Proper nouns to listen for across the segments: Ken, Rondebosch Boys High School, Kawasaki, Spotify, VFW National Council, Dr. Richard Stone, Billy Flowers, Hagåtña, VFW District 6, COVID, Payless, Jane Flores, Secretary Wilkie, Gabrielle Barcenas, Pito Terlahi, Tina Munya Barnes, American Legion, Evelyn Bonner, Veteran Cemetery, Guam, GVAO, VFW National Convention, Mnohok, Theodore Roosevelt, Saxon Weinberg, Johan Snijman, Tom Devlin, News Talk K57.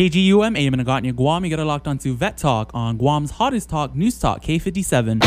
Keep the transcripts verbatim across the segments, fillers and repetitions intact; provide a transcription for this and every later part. K G U M, A M in Hagåtña, Guam. You got it locked on to Vet Talk on Guam's hottest talk, News Talk K fifty-seven.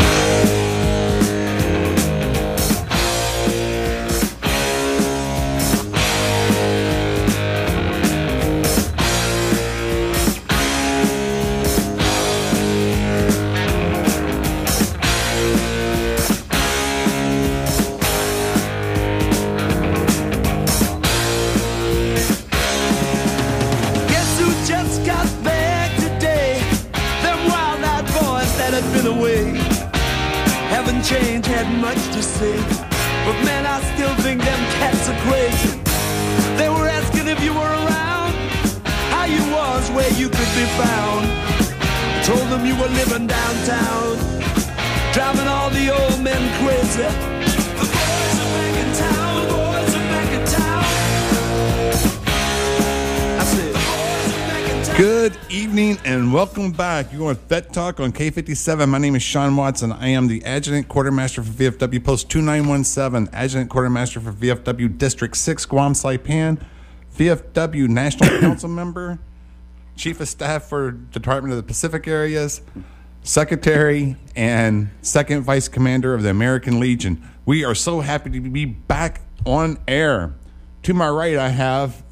Welcome back. You're on Vet Talk on K fifty-seven. My name is Sean Watson. I am the Adjutant Quartermaster for V F W Post two nine one seven, Adjutant Quartermaster for V F W District six, Guam, Slypan, V F W National Council member, Chief of Staff for Department of the Pacific Areas, Secretary, and Second Vice Commander of the American Legion. We are so happy to be back on air. To my right, I have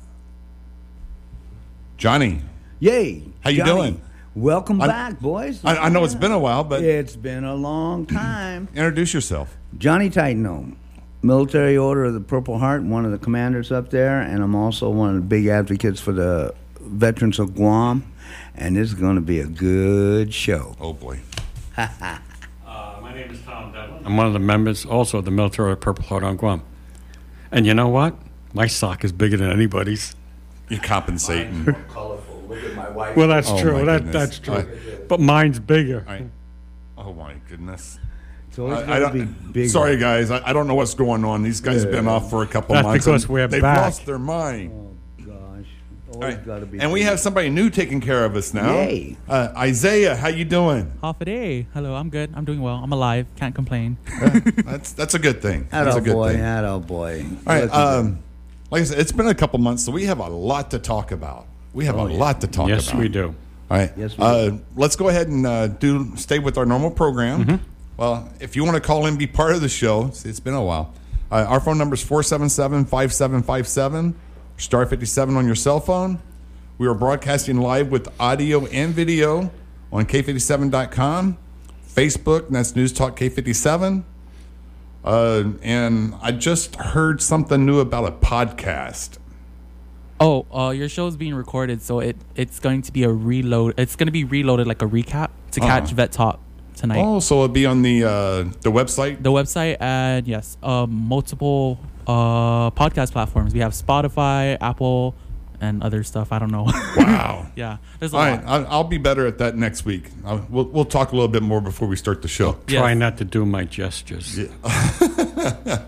Johnny. Yay. How you Johnny. Doing? Welcome I, back, boys. I, I know it's been a while, but... It's been a long time. Introduce yourself. Johnny Titanom, Military Order of the Purple Heart, one of the commanders up there, and I'm also one of the big advocates for the veterans of Guam, and this is going to be a good show. Oh, boy. uh, my name is Tom Devlin. I'm one of the members also of the Military Order of the Purple Heart on Guam. And you know what? My sock is bigger than anybody's. You're compensating. Mine's more colorful. Look at my wife. Well, that's oh, true. That, that's true. Right. But mine's bigger. I, oh, my goodness. It's always I, I don't, be bigger. Sorry, guys. I, I don't know what's going on. These guys yeah. have been off for a couple that's months. That's because we're they've back. They've lost their mind. Oh, gosh. Always right. gotta be and bigger. We have somebody new taking care of us now. Yay. Uh, Isaiah, how you doing? Half a day. Hello. I'm good. I'm doing well. I'm alive. Can't complain. that's that's a good thing. That's a good boy. thing. Atta boy. All right. Um, like I said, it's been a couple months, so we have a lot to talk about. We have oh, a yeah. lot to talk yes, about. Yes, we do. All right. Yes, we uh, do. Let's go ahead and uh, do stay with our normal program. Mm-hmm. Well, if you want to call in, be part of the show. See, it's been a while. Uh, our phone number is four seven seven, five seven five seven, star fifty-seven on your cell phone. We are broadcasting live with audio and video on K fifty-seven dot com, Facebook, and that's News Talk K fifty-seven. Uh, and I just heard something new about a podcast. Oh, uh, your show's being recorded, so it, it's going to be a reload. It's going to be reloaded like a recap to catch uh-huh. Vet Talk tonight. Oh, so it'll be on the uh, the website? The website and, yes, uh, multiple uh, podcast platforms. We have Spotify, Apple, and other stuff. I don't know. Wow. yeah. There's a All lot. Right. I'll be better at that next week. I'll, we'll, we'll talk a little bit more before we start the show. Yes. Try not to do my gestures. Yeah.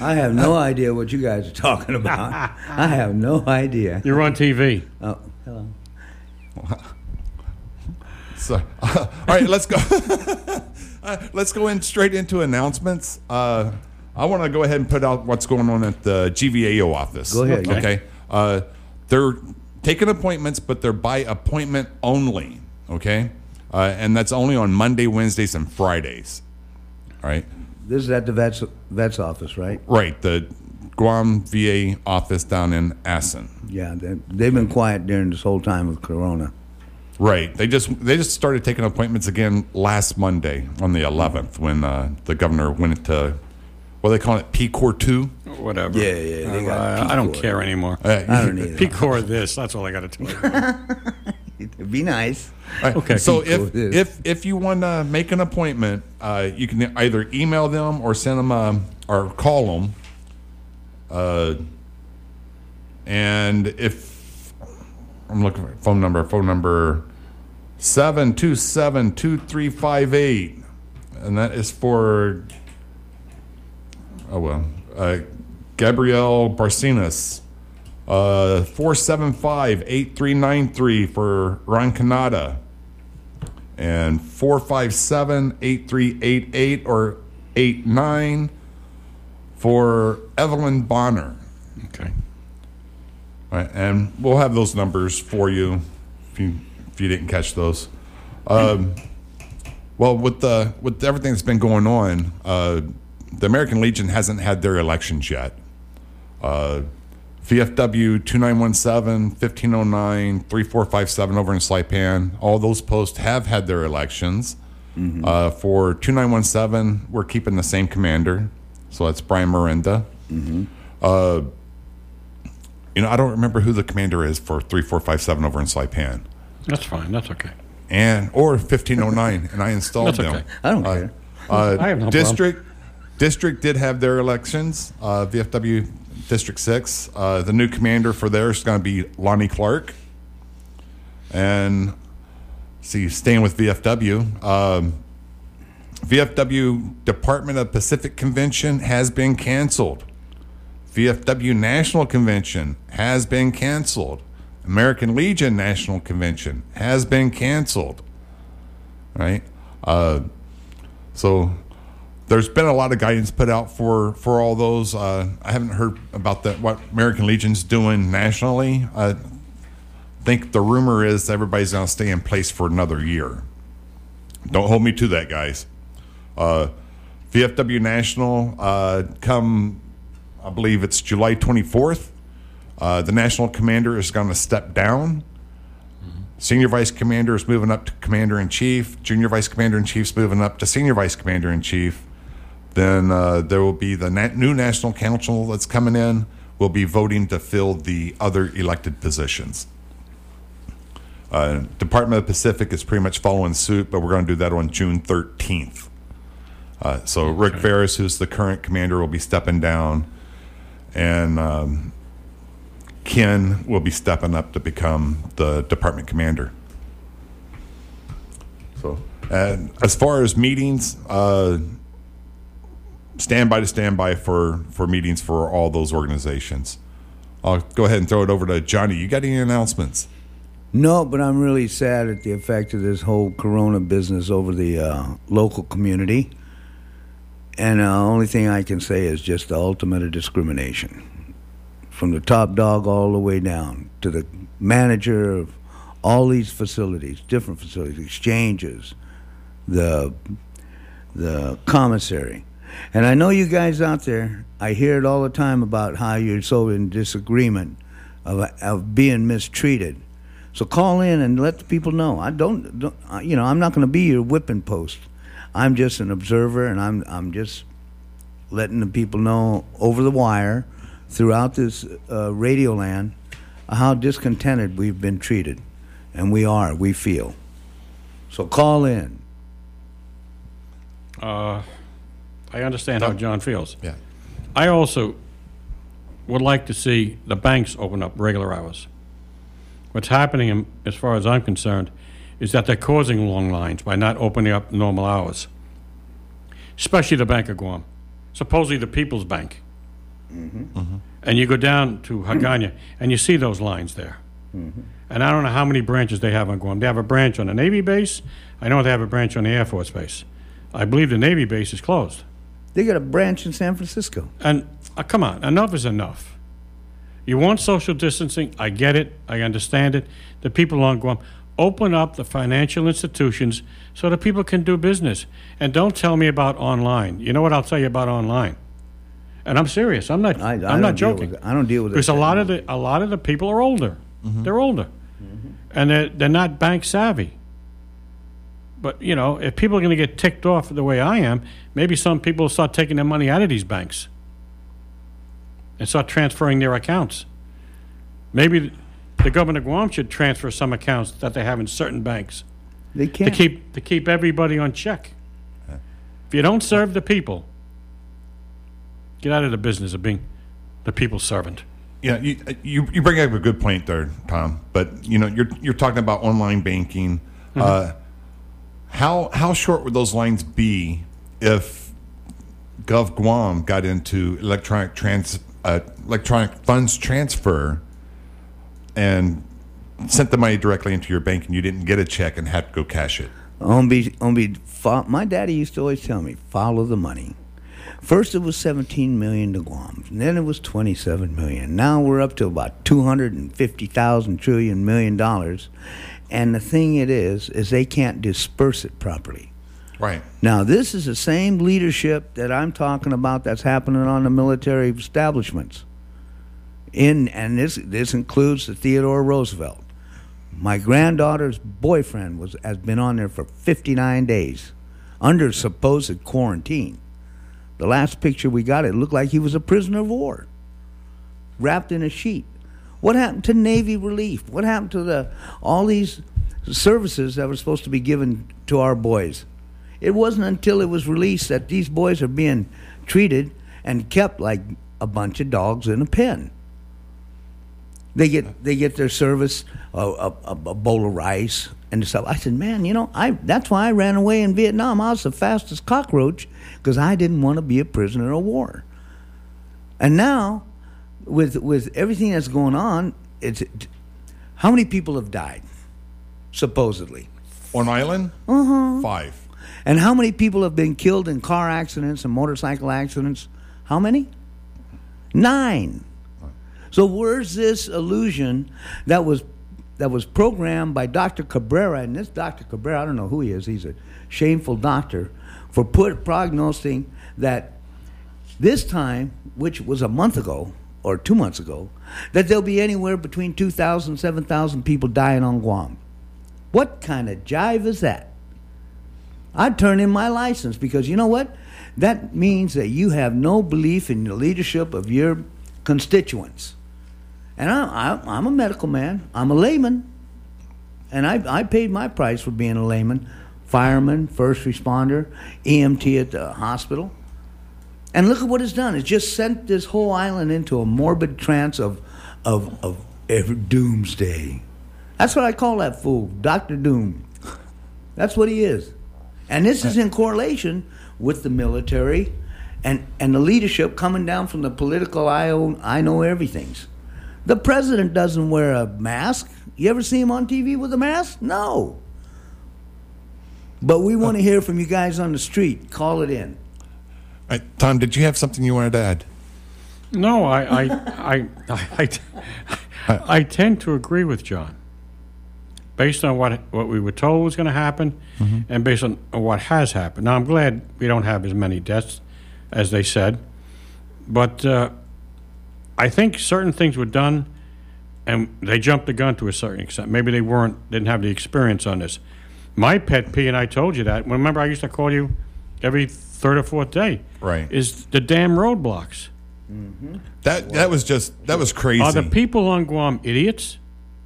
I have no idea what you guys are talking about. I have no idea. You're on T V. Oh, hello. So, uh, all right, let's go. uh, let's go in straight into announcements. Uh, I want to go ahead and put out what's going on at the G V A O office. Go ahead. Okay. okay. Uh, they're taking appointments, but they're by appointment only. Okay, uh, and that's only on Monday, Wednesdays, and Fridays. All right. This is at the vet's, vet's office, right? Right, the Guam V A office down in Assen. Yeah, they, they've been quiet during this whole time of Corona. Right, they just they just started taking appointments again last Monday on the eleventh when uh, the governor went to, what do they call it, P Corps two? Whatever. Yeah, yeah. They uh, got I don't care anymore. Uh, I don't either. P Corps this, that's all I got to tell you. It'd be nice. Right. Okay. So if if if you want to make an appointment, uh, you can either email them or send them a, or call them. Uh, and if I'm looking for phone number, phone number seven two seven two three five eight, and that is for oh well, uh, Gabrielle Barcenas. Uh, four seven five, eight three nine three for Ron Canada, and four five seven, eight three eight eight or eight nine for Evelyn Bonner. Okay. All right, and we'll have those numbers for you if you if you didn't catch those. Um, well, with the with everything that's been going on, uh, the American Legion hasn't had their elections yet. Uh, V F W two nine one seven, fifteen oh nine, thirty-four fifty-seven over in Slypan, all those posts have had their elections. Mm-hmm. Uh, for two nine one seven, we're keeping the same commander, so that's Brian Miranda. Mm-hmm. Uh, you know, I don't remember who the commander is for thirty-four fifty-seven over in Slypan. That's fine. That's okay. And or fifteen oh nine, and I installed them. Okay. I don't uh, care. Uh, I have no district problem. District did have their elections. Uh, V F W District six. Uh, the new commander for there is going to be Lonnie Clark. And see, staying with V F W, um, V F W Department of Pacific Convention has been canceled. V F W National Convention has been canceled. American Legion National Convention has been canceled. Right? Uh, so there's been a lot of guidance put out for, for all those. Uh, I haven't heard about that, what American Legion's doing nationally. Uh, think the rumor is everybody's going to stay in place for another year. Don't hold me to that, guys. Uh, V F W National, uh, come, I believe it's July twenty-fourth, uh, the National Commander is going to step down. Mm-hmm. Senior Vice Commander is moving up to Commander-in-Chief. Junior Vice Commander-in-Chief is moving up to Senior Vice Commander-in-Chief. Then uh, there will be the nat- new National Council that's coming in. We'll be voting to fill the other elected positions. Uh, Department of the Pacific is pretty much following suit, but we're going to do that on June thirteenth. Uh, so Rick okay. Ferris, who's the current commander, will be stepping down, and um, Ken will be stepping up to become the department commander. So, and as far as meetings, uh, standby to standby for, for meetings for all those organizations. I'll go ahead and throw it over to Johnny. You got any announcements? No, but I'm really sad at the effect of this whole corona business over the uh, local community. And the uh, only thing I can say is just the ultimate of discrimination. From the top dog all the way down to the manager of all these facilities, different facilities, exchanges, the the commissary. And I know you guys out there, I hear it all the time about how you're so in disagreement of, of being mistreated. So call in and let the people know. I don't, don't you know, I'm not going to be your whipping post. I'm just an observer, and I'm I'm just letting the people know over the wire throughout this uh, radio land how discontented we've been treated, and we are, we feel. So call in. Uh, I understand how John feels. Yeah. I also would like to see the banks open up regular hours. What's happening, as far as I'm concerned, is that they're causing long lines by not opening up normal hours, especially the Bank of Guam, supposedly the People's Bank. Mm-hmm. Mm-hmm. And you go down to Hagåtña, and you see those lines there. Mm-hmm. And I don't know how many branches they have on Guam. They have a branch on the Navy base. I know they have a branch on the Air Force base. I believe the Navy base is closed. They got a branch in San Francisco. And uh, come on, enough is enough. You want social distancing? I get it. I understand it. The people on Guam, open up the financial institutions so that people can do business. And don't tell me about online. You know what I'll tell you about online? And I'm serious. I'm not. I, I I'm not joking. I don't deal with it because a lot of the a lot of the people are older. Mm-hmm. They're older, mm-hmm. and they're they're not bank savvy. But you know, if people are going to get ticked off the way I am, maybe some people will start taking their money out of these banks and start transferring their accounts. Maybe the government of Guam should transfer some accounts that they have in certain banks. They can't. To keep, to keep everybody on check. If you don't serve the people, get out of the business of being the people's servant. Yeah, you, you, you bring up a good point there, Tom. But, you know, you're you're talking about online banking. Mm-hmm. Uh, how how short would those lines be if Gov Guam got into electronic trans Uh, electronic funds transfer and sent the money directly into your bank, and you didn't get a check and had to go cash it? On be, on be, fo- my daddy used to always tell me, follow the money. First it was seventeen million to Guam, and then it was twenty-seven million. Now we're up to about two hundred fifty thousand trillion million dollars. And the thing it is, is they can't disperse it properly. Right. Now, this is the same leadership that I'm talking about that's happening on the military establishments. In and this this includes the Theodore Roosevelt. My granddaughter's boyfriend was has been on there for fifty-nine days under supposed quarantine. The last picture we got, it looked like he was a prisoner of war, wrapped in a sheet. What happened to Navy relief? What happened to the all these services that were supposed to be given to our boys? It wasn't until it was released that these boys are being treated and kept like a bunch of dogs in a pen. They get they get their service, a, a, a bowl of rice and stuff. I said, man, you know, I that's why I ran away in Vietnam. I was the fastest cockroach because I didn't want to be a prisoner of war. And now, With with everything that's going on, it's it, how many people have died, supposedly? On island? Uh-huh. Five. And how many people have been killed in car accidents and motorcycle accidents? How many? Nine. Right. So where's this illusion that was that was programmed by Doctor Cabrera? And this Doctor Cabrera, I don't know who he is. He's a shameful doctor for put prognosing that this time, which was a month ago, or two months ago, that there'll be anywhere between two thousand and seven thousand people dying on Guam. What kind of jive is that? I'd turn in my license because you know what? That means that you have no belief in the leadership of your constituents. And I, I, I'm a medical man. I'm a layman. And I, I paid my price for being a layman. Fireman, first responder, E M T at the hospital. And look at what it's done. It's just sent this whole island into a morbid trance of of, of of doomsday. That's what I call that fool, Doctor Doom. That's what he is. And this is in correlation with the military and, and the leadership coming down from the political I, own, I know everything's. The president doesn't wear a mask. You ever see him on T V with a mask? No. But we want to hear from you guys on the street. Call it in. I, Tom, did you have something you wanted to add? No, I I, I, I, I, I tend to agree with John based on what what we were told was going to happen mm-hmm. and based on what has happened. Now, I'm glad we don't have as many deaths as they said, but uh, I think certain things were done and they jumped the gun to a certain extent. Maybe they weren't, didn't have the experience on this. My pet peeve, and I told you that, remember I used to call you every third or fourth day, right? Is the damn roadblocks. Mm-hmm. That that was just that was crazy. Are the people on Guam idiots?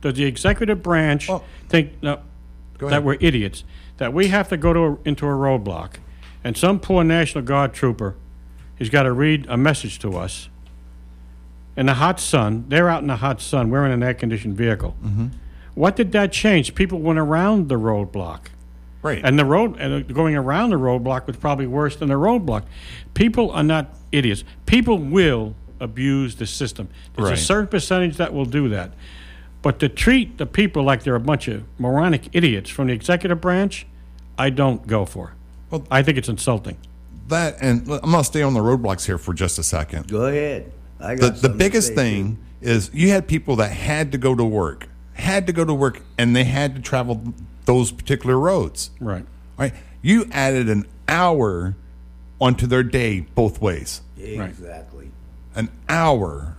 Does the executive branch oh. think no, that we're idiots? That we have to go to a, into a roadblock, and some poor National Guard trooper has got to read a message to us in the hot sun. They're out in the hot sun. We're in an air-conditioned vehicle. Mm-hmm. What did that change? People went around the roadblock. Right. And the road and going around the roadblock was probably worse than the roadblock. People are not idiots. People will abuse the system. There's right. a certain percentage that will do that. But to treat the people like they're a bunch of moronic idiots from the executive branch, I don't go for. Well, I think it's insulting. That and I'm going to stay on the roadblocks here for just a second. Go ahead. I got the the biggest thing too. Is you had people that had to go to work, had to go to work, and they had to travel those particular roads. Right. Right. You added an hour onto their day both ways. Exactly. An hour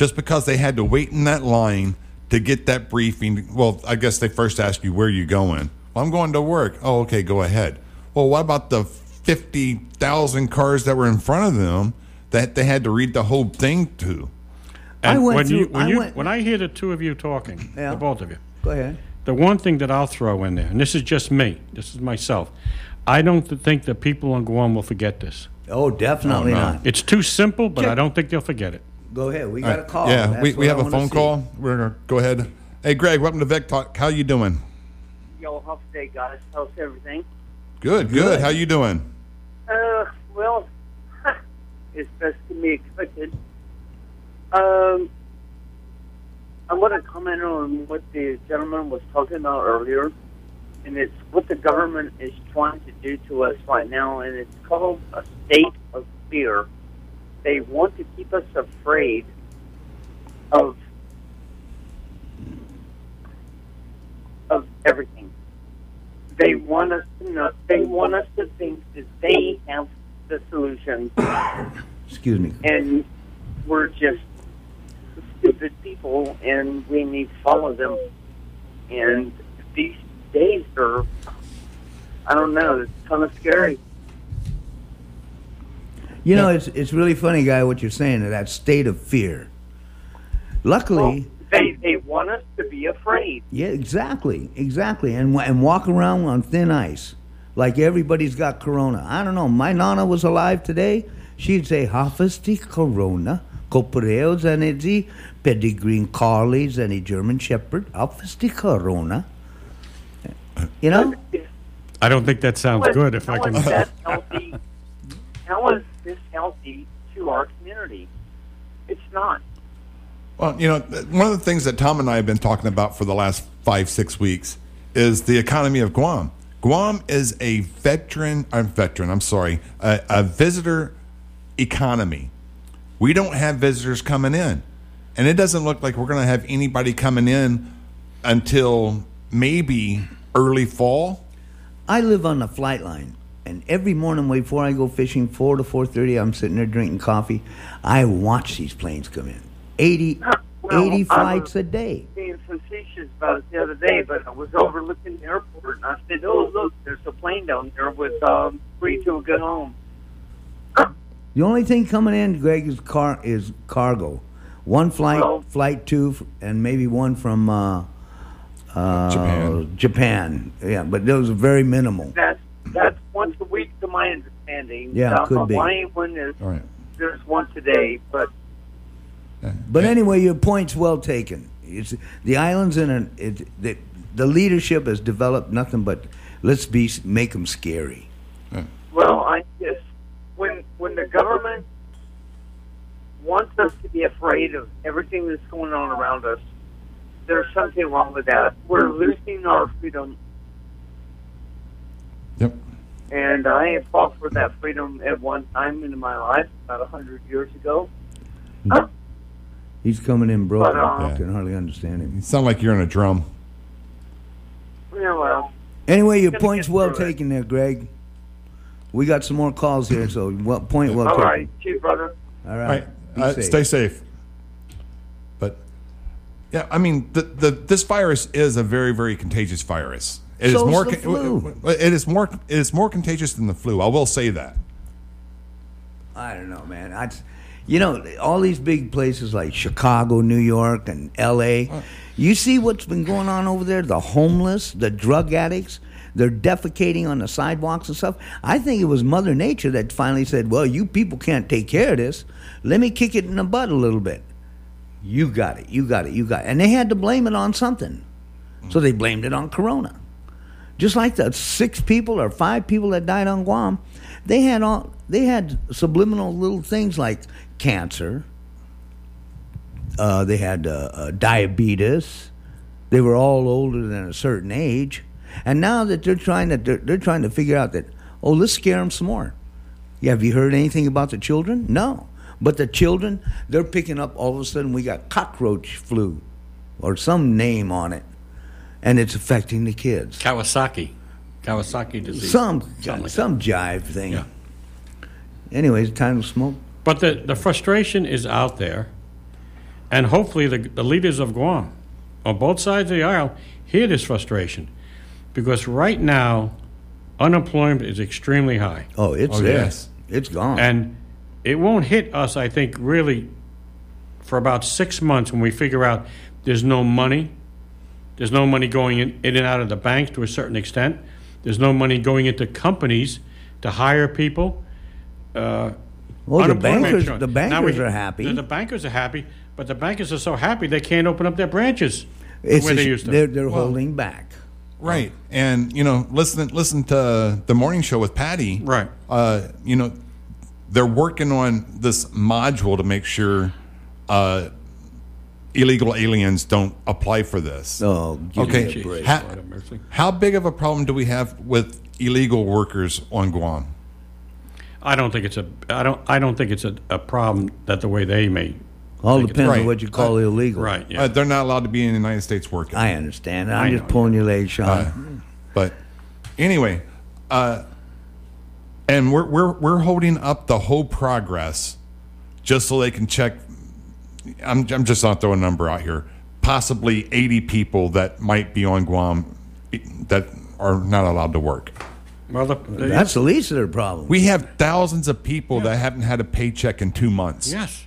just because they had to wait in that line to get that briefing. Well, I guess they first asked you, where are you going? Well, I'm going to work. Oh, okay, go ahead. Well, what about the fifty thousand cars that were in front of them that they had to read the whole thing to? And I went when through, you, when, I you, went, when I hear the two of you talking, yeah. the both of you. Go ahead. The one thing that I'll throw in there, and this is just me, this is myself, I don't think that people on Guam will forget this. Oh, definitely no, no. not. It's too simple, but Check. I don't think they'll forget it. Go ahead. We got a call. Yeah, That's we, we have I a phone call. We're gonna go ahead. Hey, Greg, welcome to Vic Talk. How you doing? Yo, how's the day, guys? How's everything? Good, good. good. How you doing? Uh, well, it's best to be expected. Um... I want to comment on what the gentleman was talking about earlier, and it's what the government is trying to do to us right now, and it's called a state of fear. They want to keep us afraid of of everything. They want us to know, they want us to think that they have the solution. Excuse me. And we're just stupid people, and we need to follow them. And these days are, I don't know, it's kind of scary. You know, it's it's really funny, Guy, what you're saying, that state of fear. Luckily... Well, they, they want us to be afraid. Yeah, exactly, exactly. And, and walk around on thin ice, like everybody's got corona. I don't know, my nana was alive today, she'd say, Hafasti corona, Copreos and Edzi, Pedigreen Carlies and a German Shepherd, Hafasti corona. You know? I don't think that sounds good, if I can... That's healthy. How is this healthy to our community? It's not. Well, you know, one of the things that Tom and I have been talking about for the last five, six weeks is the economy of Guam. Guam is a veteran, I'm veteran, I'm sorry, a, a visitor economy. We don't have visitors coming in. And it doesn't look like we're going to have anybody coming in until maybe early fall. I live on the flight line. And every morning before I go fishing, four to four thirty, I'm sitting there drinking coffee. I watch these planes come in. eighty, well, eighty flights a day. I was being facetious about it the other day, but I was overlooking the airport, and I said, oh, look, there's a plane down there with um, free to a good home. The only thing coming in, Greg, is, car, is cargo. One flight, well, flight two, and maybe one from uh, uh, Japan. Japan. Yeah, but those are very minimal. That's That's once a week, to my understanding. Yeah, uh, could be. One is, right. There's one today, but but anyway, your point's well taken. It's, the island's in an. It, the, the leadership has developed nothing but let's be make them scary. Right. Well, I just when when the government wants us to be afraid of everything that's going on around us, there's something wrong with that. We're losing our freedom. Yep. And I have fought for that freedom at one time in my life, about one hundred years ago. Uh, He's coming in broken. But, uh, I can hardly understand him. You sound like you're in a drum. Yeah, well. Anyway, your point's well taken there, Greg. We got some more calls here, so well, point well taken. All right. Cheers, brother. All right. All right. Uh, safe. Stay safe. But, yeah, I mean, the, the this virus is a very, very contagious virus. It so is more. It's the flu. It is more. It is more contagious than the flu. I will say that. I don't know, man. I, you know, all these big places like Chicago, New York, and L A. Uh, you see what's been going on over there? The homeless, the drug addicts. They're defecating on the sidewalks and stuff. I think it was Mother Nature that finally said, "Well, you people can't take care of this. Let me kick it in the butt a little bit." You got it. You got it. You got it. And they had to blame it on something, so they blamed it on Corona. Just like the six people or five people that died on Guam, they had all they had subliminal little things like cancer. Uh, they had uh, uh, diabetes. They were all older than a certain age, and now that they're trying to they're, they're trying to figure out that oh, let's scare them some more. Yeah, have you heard anything about the children? No, but the children they're picking up all of a sudden. We got cockroach flu, or some name on it. And it's affecting the kids. Kawasaki. Kawasaki disease. Some Something like some that. Jive thing. Yeah. Anyways, time to smoke. But the, the frustration is out there, and hopefully the, the leaders of Guam on both sides of the aisle hear this frustration because right now unemployment is extremely high. Oh, it's oh, there. Yes. It's gone. And it won't hit us, I think, really for about six months when we figure out there's no money. There's no money going in, in and out of the banks to a certain extent. There's no money going into companies to hire people. Uh, well, the bankers, the bankers we, are happy. The, the bankers are happy, but the bankers are so happy they can't open up their branches it's where a, they used to. They're, they're well, holding back. Right. And, you know, listen, listen to the morning show with Patty. Right. Uh, you know, they're working on this module to make sure uh, – illegal aliens don't apply for this. Oh, okay. How, how big of a problem do we have with illegal workers on Guam? I don't think it's a I don't I don't think it's a, a problem that the way they may. All depends right. on what you call uh, illegal. Right. Yeah. Uh, they're not allowed to be in the United States working. I understand. I'm I just know. pulling your leg, Sean. Uh, but anyway, uh, and we're we're we're holding up the whole progress just so they can check. I'm I'm just not throwing a number out here. Possibly eighty people that might be on Guam that are not allowed to work. Well, the, the, that's the least of their problem. We have thousands of people yeah. that haven't had a paycheck in two months. Yes.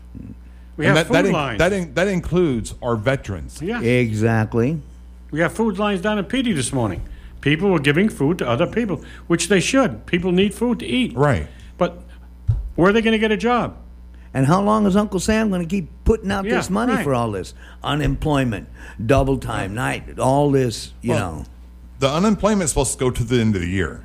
We and have that, food that lines. In, that, in, that includes our veterans. Yeah. Exactly. We have food lines down in Petey this morning. People were giving food to other people, which they should. People need food to eat. Right. But where are they going to get a job? And how long is Uncle Sam going to keep putting out yeah, this money right. for all this? Unemployment, double time, night, all this, you well, know. The unemployment is supposed to go to the end of the year.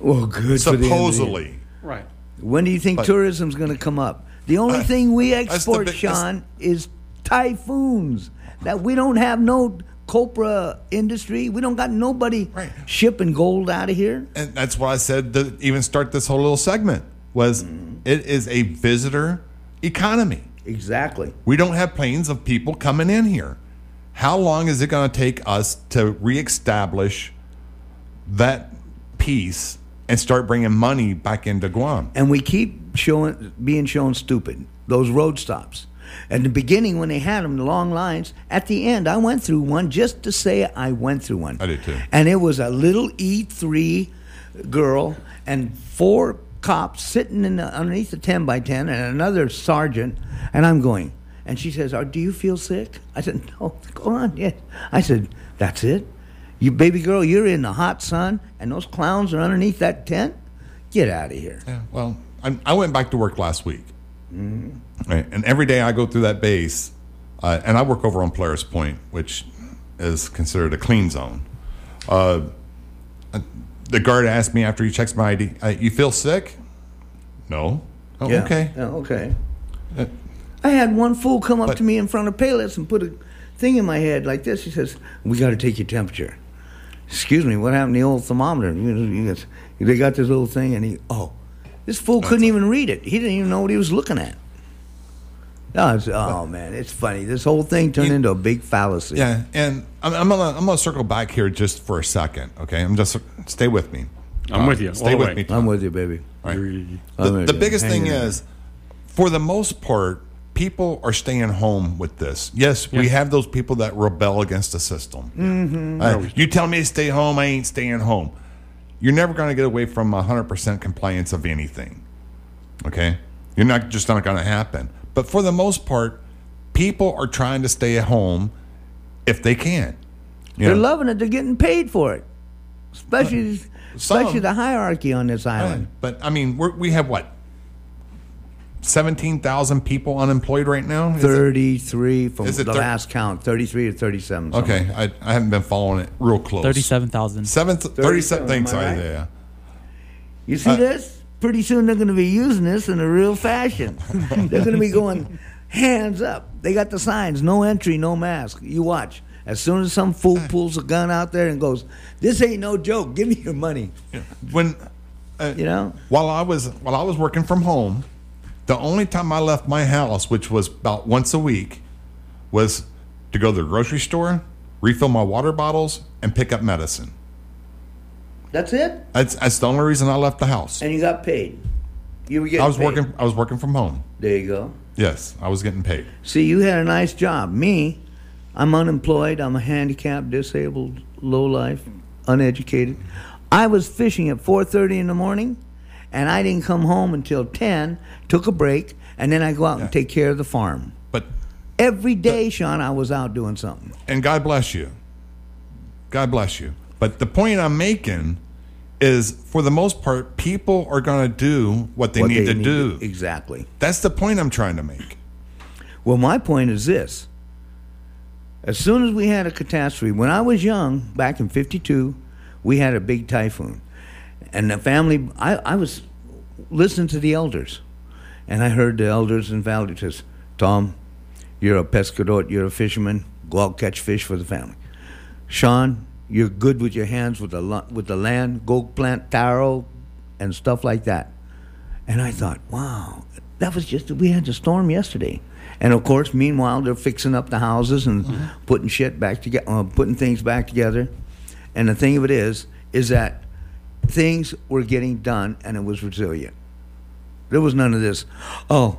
Well, good. Supposedly. Right. When do you think tourism is going to come up? The only uh, thing we export, big, Sean, is typhoons. That we don't have no copra industry. We don't got nobody right. shipping gold out of here. And that's why I said to even start this whole little segment was mm. it is a visitor economy. Exactly. We don't have planes of people coming in here. How long is it going to take us to reestablish that piece and start bringing money back into Guam? And we keep showing, being shown stupid, those road stops. At the beginning, when they had them, the long lines, at the end, I went through one just to say I went through one. I did too. And it was a little E three girl and four cops sitting in the, underneath the ten by ten and another sergeant, and I'm going. And she says, oh, do you feel sick? I said, no, go on. Yes. I said, that's it? You baby girl, you're in the hot sun, and those clowns are underneath that tent? Get out of here. Yeah, well, I'm, I went back to work last week. Mm-hmm. Right, and every day I go through that base, uh, and I work over on Polaris Point, which is considered a clean zone. Uh, the guard asked me after he checks my I D, uh, you feel sick? No. Oh, yeah. Okay. Yeah, okay. Uh, I had one fool come up but, to me in front of Payless and put a thing in my head like this. He says, we got to take your temperature. Excuse me, what happened to the old thermometer? They got this little thing, and he, oh, this fool couldn't even read it. He didn't even know what he was looking at. No, it's, oh, man, it's funny. This whole thing turned you, into a big fallacy. Yeah, and I'm, I'm going to I'm gonna circle back here just for a second, okay? I'm just Stay with me. I'm uh, with you. Stay with way. me, Tom. I'm with you, baby. Right. The, the biggest Hang thing on. is, for the most part, people are staying home with this. Yes, yeah. we have those people that rebel against the system. Mm-hmm. uh, you tell me to stay home, I ain't staying home. You're never going to get away from one hundred percent compliance of anything. Okay? You're not just not going to happen. But for the most part, people are trying to stay at home if they can. You They're know? loving it. They're getting paid for it, especially, uh, some, especially the hierarchy on this island. Uh, but, I mean, we're, we have what? seventeen thousand people unemployed right now? Is thirty-three it, from is the thir- last count, thirty-three to thirty-seven. Okay, I, I haven't been following it real close. thirty-seven thousand. thirty-seven, thirty-seven thanks, right? Isaiah. You see uh, this? Pretty soon they're going to be using this in a real fashion. They're going to be going, hands up. They got the signs, no entry, no mask. You watch. As soon as some fool pulls a gun out there and goes, this ain't no joke, give me your money. Yeah. When, uh, you know? While I was While I was working from home, the only time I left my house, which was about once a week, was to go to the grocery store, refill my water bottles, and pick up medicine. That's it? That's, that's the only reason I left the house. And you got paid. You were getting I was paid. working I was working from home. There you go. Yes, I was getting paid. See, you had a nice job. Me, I'm unemployed, I'm a handicapped, disabled, low life, uneducated. I was fishing at four thirty in the morning. And I didn't come home until ten, took a break, and then I go out yeah. and take care of the farm. But every day, but, Sean, I was out doing something. And God bless you. God bless you. But the point I'm making is, for the most part, people are going to do what they what need they to need do. To, exactly. That's the point I'm trying to make. Well, my point is this. As soon as we had a catastrophe, when I was young, back in fifty-two, we had a big typhoon. And the family, I, I was listening to the elders, and I heard the elders in Valley says, Tom, you're a pescador, you're a fisherman, go out catch fish for the family. Sean, you're good with your hands with the with the land, go plant taro and stuff like that. And I thought, wow, that was just, we had the storm yesterday. And of course, meanwhile, they're fixing up the houses and mm-hmm. putting shit back together, uh, putting things back together. And the thing of it is, is that things were getting done, and it was resilient. There was none of this, oh,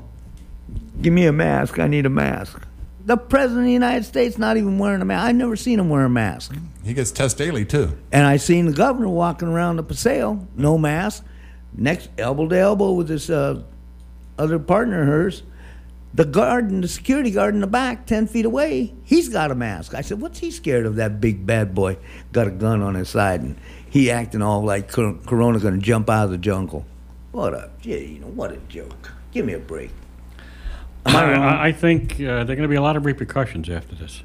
give me a mask, I need a mask. The President of the United States not even wearing a mask. I've never seen him wear a mask. He gets tested daily, too. And I seen the governor walking around the Paseo, no mask, next elbow to elbow with this uh, other partner of hers. The guard, and the security guard in the back, ten feet away, he's got a mask. I said, what's he scared of? That big bad boy got a gun on his side, and he acting all like Corona going to jump out of the jungle. What a, gee, you know, what a joke. Give me a break. I, I think uh, there are going to be a lot of repercussions after this.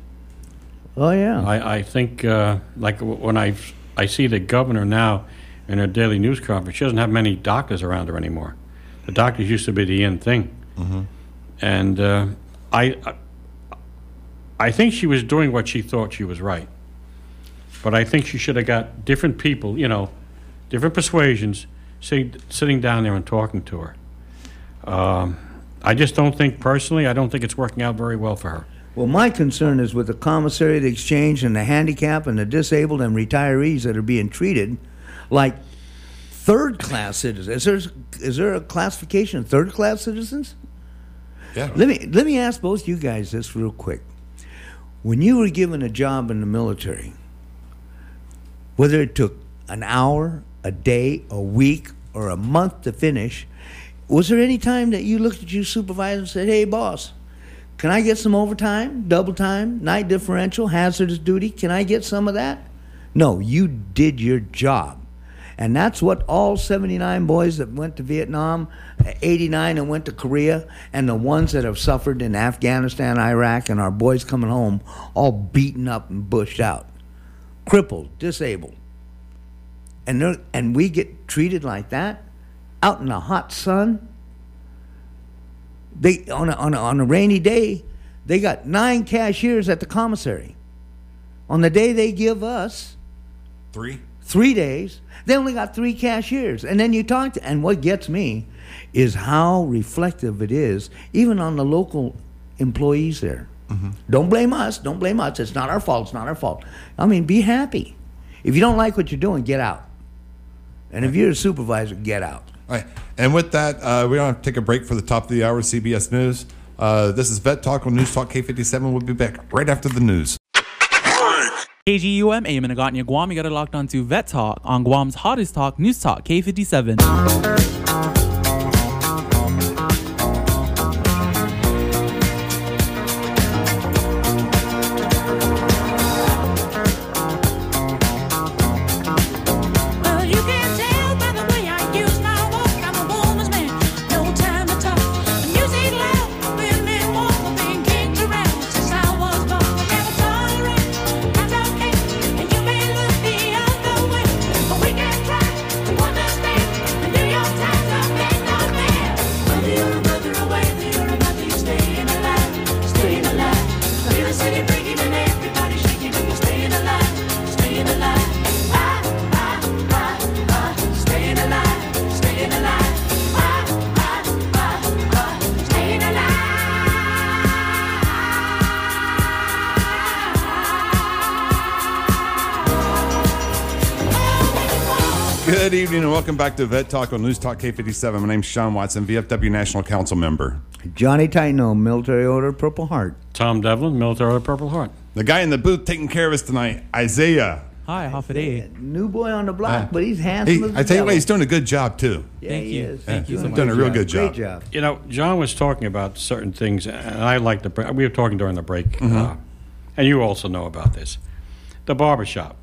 Oh, yeah. I, I think, uh, like, when I I see the governor now in her daily news conference, she doesn't have many doctors around her anymore. The doctors used to be the in thing. Mm-hmm. And uh, I, I think she was doing what she thought she was right. But I think she should have got different people, you know, different persuasions, see, sitting down there and talking to her. Um I just don't think, personally, I don't think it's working out very well for her. Well, my concern is with the commissary, the exchange, and the handicap, and the disabled and retirees that are being treated like third-class citizens. Is there, is there a classification of third-class citizens? Yeah. Let me, let me ask both you guys this real quick. When you were given a job in the military, whether it took an hour, a day, a week, or a month to finish, was there any time that you looked at your supervisor and said, hey, boss, can I get some overtime, double time, night differential, hazardous duty? Can I get some of that? No, you did your job. And that's what all seventy-nine boys that went to Vietnam, eighty-nine and went to Korea, and the ones that have suffered in Afghanistan, Iraq, and our boys coming home, all beaten up and bushed out, crippled, disabled. And they're, and we get treated like that? Out in the hot sun, they on a, on a, on a rainy day, they got nine cashiers at the commissary. On the day they give us three three days, they only got three cashiers. And then you talk to, and what gets me is how reflective it is, even on the local employees there. Mm-hmm. Don't blame us. Don't blame us. It's not our fault. It's not our fault. I mean, be happy. If you don't like what you're doing, get out. And if you're a supervisor, get out. All right. And with that, uh, we don't have to take a break for the top of the hour, C B S News. Uh, this is Vet Talk on News Talk K fifty-seven. We'll be back right after the news. K G U M, A M in Hagåtña, Guam. You got it locked on to Vet Talk on Guam's hottest talk, News Talk K fifty-seven. Good evening and welcome back to Vet Talk on News Talk K fifty-seven. My name's Sean Watson, V F W National Council member. Johnny Titanom, Military Order of Purple Heart. Tom Devlin, Military Order of Purple Heart. The guy in the booth taking care of us tonight, Isaiah. Hi, half a day. New boy on the block, uh, but he's handsome he, as I tell devil. You what, he's doing a good job, too. Yeah, Thank he you. Is. Thank yeah, you so much. He's doing a real good job. Great job. You know, John was talking about certain things, and I like the break. We were talking during the break, mm-hmm. uh, and you also know about this. The barbershop.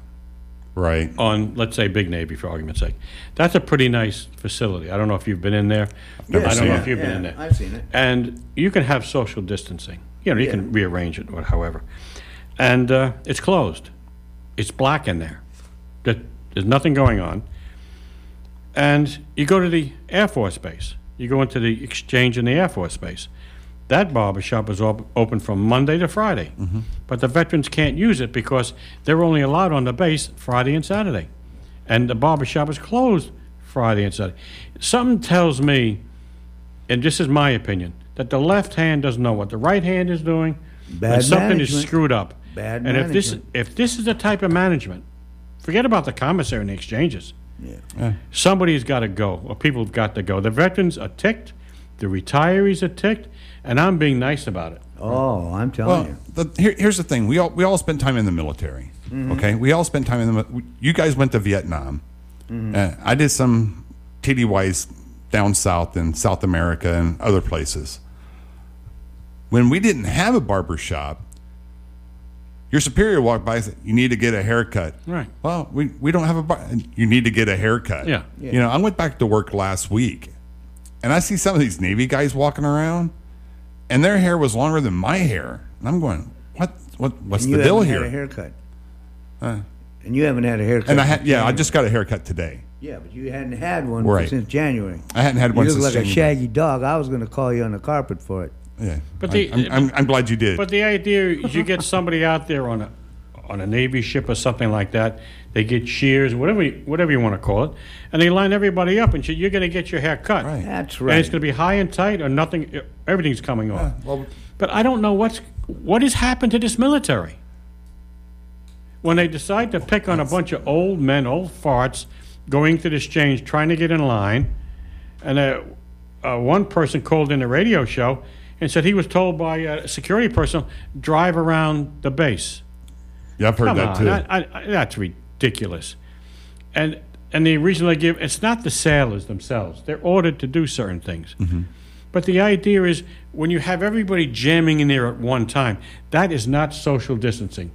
Right. On, let's say, Big Navy, for argument's sake. That's a pretty nice facility. I don't know if you've been in there. Yeah, I don't know it. if you've yeah, been in there. I've seen it. And you can have social distancing. You know, you yeah. can rearrange it, or however. And uh, it's closed. It's black in there. There's nothing going on. And you go to the Air Force base. You go into the exchange in the Air Force base. That barbershop is op- open from Monday to Friday, mm-hmm. but the veterans can't use it because they're only allowed on the base Friday and Saturday, and the barbershop is closed Friday and Saturday. Something tells me, and this is my opinion, that the left hand doesn't know what the right hand is doing. Bad and something management. Is screwed up. Bad and management. if this if this is the type of management, forget about the commissary and the exchanges. Yeah. Uh, Somebody's got to go, or people have got to go. The veterans are ticked, the retirees are ticked, and I'm being nice about it. Oh, I'm telling well, you. The, here, here's the thing: we all we all spend time in the military. Mm-hmm. Okay, we all spend time in the. You guys went to Vietnam. Mm-hmm. uh, I did some T D Ys down south in South America and other places. When we didn't have a barber shop, your superior walked by and said, you need to get a haircut. Right. Well, we, we don't have a bar. You need to get a haircut. Yeah. yeah. You know, I went back to work last week, and I see some of these Navy guys walking around, and their hair was longer than my hair. And I'm going, what? What? What's the deal here? You haven't had a haircut. Uh, and you haven't had a haircut. And I had, yeah, January. I just got a haircut today. Yeah, but you hadn't had one right. since January. I hadn't had one since January. You look like January. A shaggy dog. I was going to call you on the carpet for it. Yeah, but the, I'm, I'm, I'm glad you did. But the idea is you get somebody out there on a on a Navy ship or something like that. They get shears, whatever you, whatever you want to call it, and they line everybody up and say, you're going to get your hair cut. Right. That's right. And it's going to be high and tight or nothing. Everything's coming off. Yeah, well, but I don't know what's what has happened to this military. When they decide to pick on a bunch of old men, old farts, going to the exchange, trying to get in line, and uh, uh, one person called in a radio show and said he was told by a security person, drive around the base. Yeah, I've heard Come that on. too. I, I, that's ridiculous. And and the reason they give, it's not the sailors themselves. They're ordered to do certain things. Mm-hmm. But the idea is when you have everybody jamming in there at one time, that is not social distancing.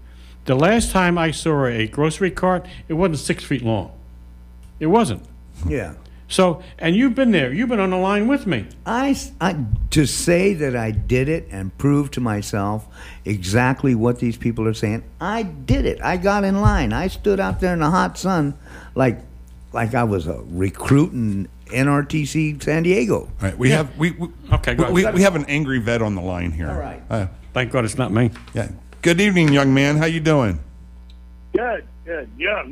The last time I saw a grocery cart, it wasn't six feet long. It wasn't. Yeah. So, and you've been there. You've been on the line with me. I, I, to say that I did it and prove to myself exactly what these people are saying, I did it. I got in line. I stood out there in the hot sun like like I was a recruit in N R T C San Diego. All right, we yeah. have we, we okay. Go we, we, we have an angry vet on the line here. All right. Uh, Thank God it's not me. Yeah. Good evening, young man. How you doing? Good. Good. Yeah.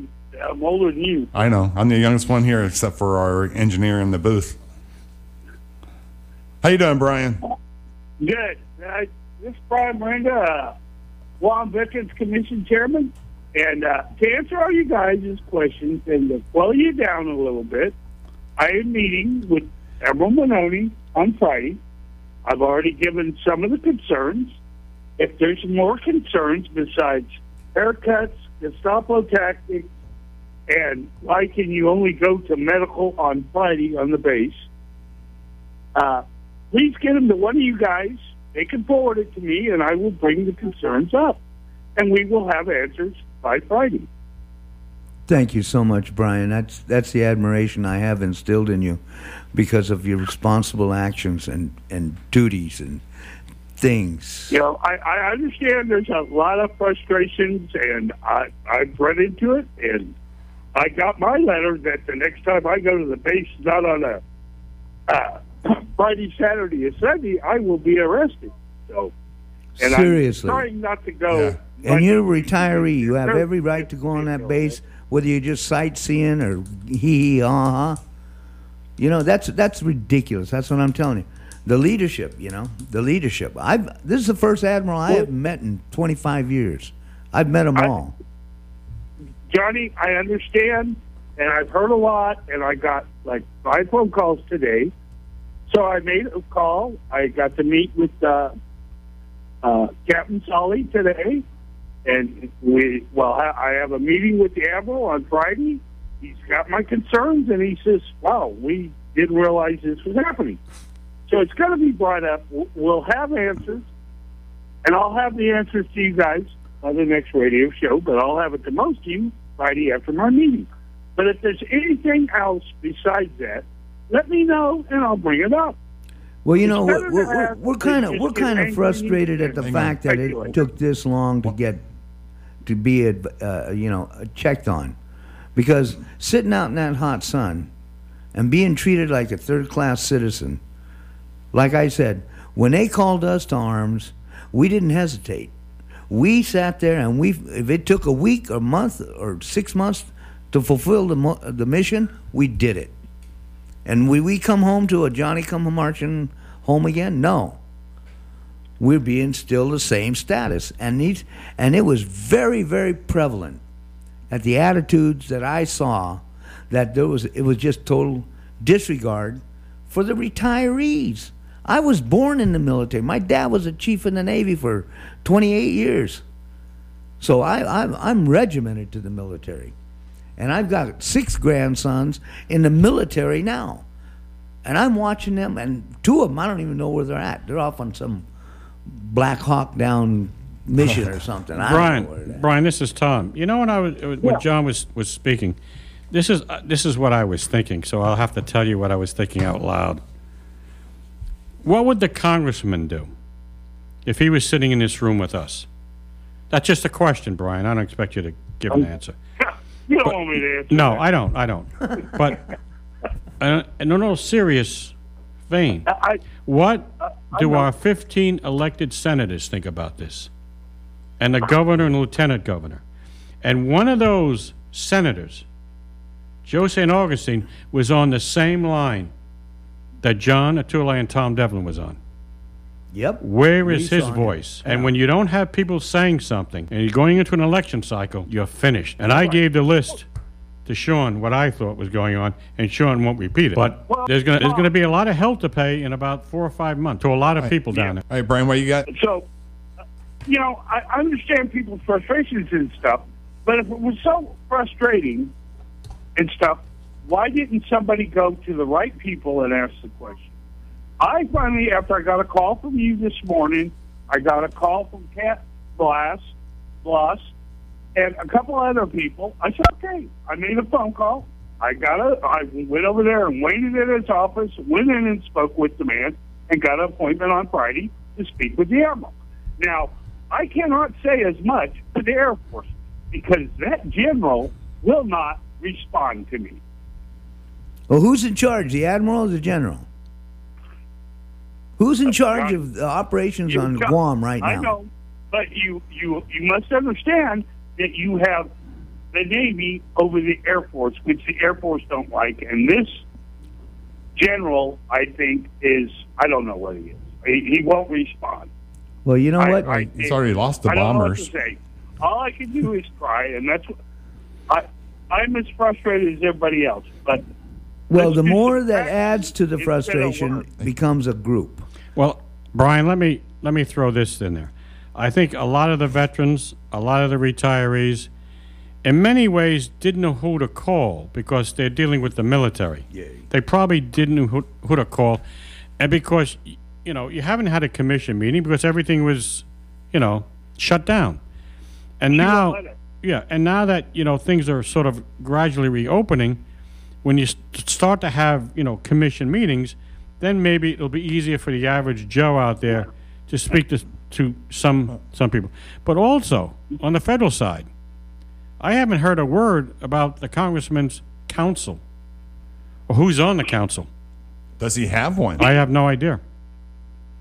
I'm older than you. I know. I'm the youngest one here, except for our engineer in the booth. How you doing, Brian? Good. I, this is Brian Miranda, uh, Guam Veterans Commission Chairman. And uh, to answer all you guys' questions and to slow you down a little bit, I am meeting with Admiral Manoni on Friday. I've already given some of the concerns. If there's more concerns besides haircuts, Gestapo tactics, and why can you only go to medical on Friday on the base? Uh, please get them to one of you guys. They can forward it to me, and I will bring the concerns up. And we will have answers by Friday. Thank you so much, Brian. That's that's the admiration I have instilled in you because of your responsible actions and, and duties and things. You know, I, I understand there's a lot of frustrations, and I, I've read into it, and I got my letter that the next time I go to the base, not on a uh, Friday, Saturday, or Sunday, I will be arrested. So, and seriously, I'm trying not to go. Yeah. And right you're a retiree; you have every right to go on that base, whether you're just sightseeing or hee hee uh huh. You know that's that's ridiculous. That's what I'm telling you. The leadership, you know, the leadership. I've this is the first admiral I have met in twenty-five years. I've met them all. I, Johnny, I understand, and I've heard a lot, and I got like five phone calls today. So I made a call. I got to meet with uh, uh, Captain Sully today, and we well, I have a meeting with the Admiral on Friday. He's got my concerns, and he says, wow, we didn't realize this was happening. So it's going to be brought up. We'll have answers, and I'll have the answers to you guys on the next radio show, but I'll have it to most of you Friday after my meeting. But if there's anything else besides that, let me know and I'll bring it up. Well, you it's know, we're, we're, we're kind of we're kind of frustrated at the Hang fact on. that it Thank took this long to get to be uh, you know checked on, because sitting out in that hot sun and being treated like a third-class citizen, like I said, when they called us to arms, we didn't hesitate. We sat there, and we if it took a week or month or six months to fulfill the, the mission, we did it. And would we come home to a Johnny come marching home again? No. We'd be in still the same status. And these, and it was very, very prevalent that the attitudes that I saw, that there was, it was just total disregard for the retirees. I was born in the military. My dad was a chief in the Navy for twenty-eight years. So I, I'm, I'm regimented to the military. And I've got six grandsons in the military now. And I'm watching them, and two of them, I don't even know where they're at. They're off on some Black Hawk down mission or something. I Brian, don't know where they're at. Brian, this is Tom. You know, when I was, when yeah. John was, was speaking, this is, uh, this is what I was thinking, so I'll have to tell you what I was thinking out loud. What would the congressman do if he was sitting in this room with us? That's just a question, Brian. I don't expect you to give an answer. You don't but, want me to answer No, that. I don't. I don't. But uh, in a serious vein, I, what I, I do know. Our fifteen elected senators think about this? And the governor and lieutenant governor. And one of those senators, Joe Saint Augustine, was on the same line that John Atulay and Tom Devlin was on. Yep. Where is his voice? Yeah. And when you don't have people saying something and you're going into an election cycle, you're finished. And I gave the list to Sean what I thought was going on, and Sean won't repeat it. But there's going there's to be a lot of hell to pay in about four or five months to a lot of people down there. All right, Brian, what you got? So, you know, I understand people's frustrations and stuff, but if it was so frustrating and stuff, why didn't somebody go to the right people and ask the question? I finally, after I got a call from you this morning, I got a call from Cat Blast, Blast, and a couple other people. I said, okay, I made a phone call. I got a, I went over there and waited at his office, went in and spoke with the man, and got an appointment on Friday to speak with the Admiral. Now, I cannot say as much to the Air Force because that general will not respond to me. Well, who's in charge, the Admiral or the General? Who's in charge of the operations on Guam right now? I know, but you, you you must understand that you have the Navy over the Air Force, which the Air Force don't like. And this general, I think, is, I don't know what he is. He, he won't respond. Well, you know what? I, I, He's already lost the I bombers. Don't know what to say. All I can do is try, and that's what, I, I'm as frustrated as everybody else. But well, the more that adds to the frustration becomes a group. Well, Brian, let me let me throw this in there. I think a lot of the veterans, a lot of the retirees, in many ways didn't know who to call because they're dealing with the military. Yeah. They probably didn't know who, who to call. And because, you know, you haven't had a commission meeting because everything was, you know, shut down. And now, yeah, and now that, you know, things are sort of gradually reopening, when you st- start to have, you know, commission meetings, then maybe it'll be easier for the average Joe out there to speak to to some some people. But also, on the federal side, I haven't heard a word about the congressman's council or who's on the council. Does he have one? I have no idea.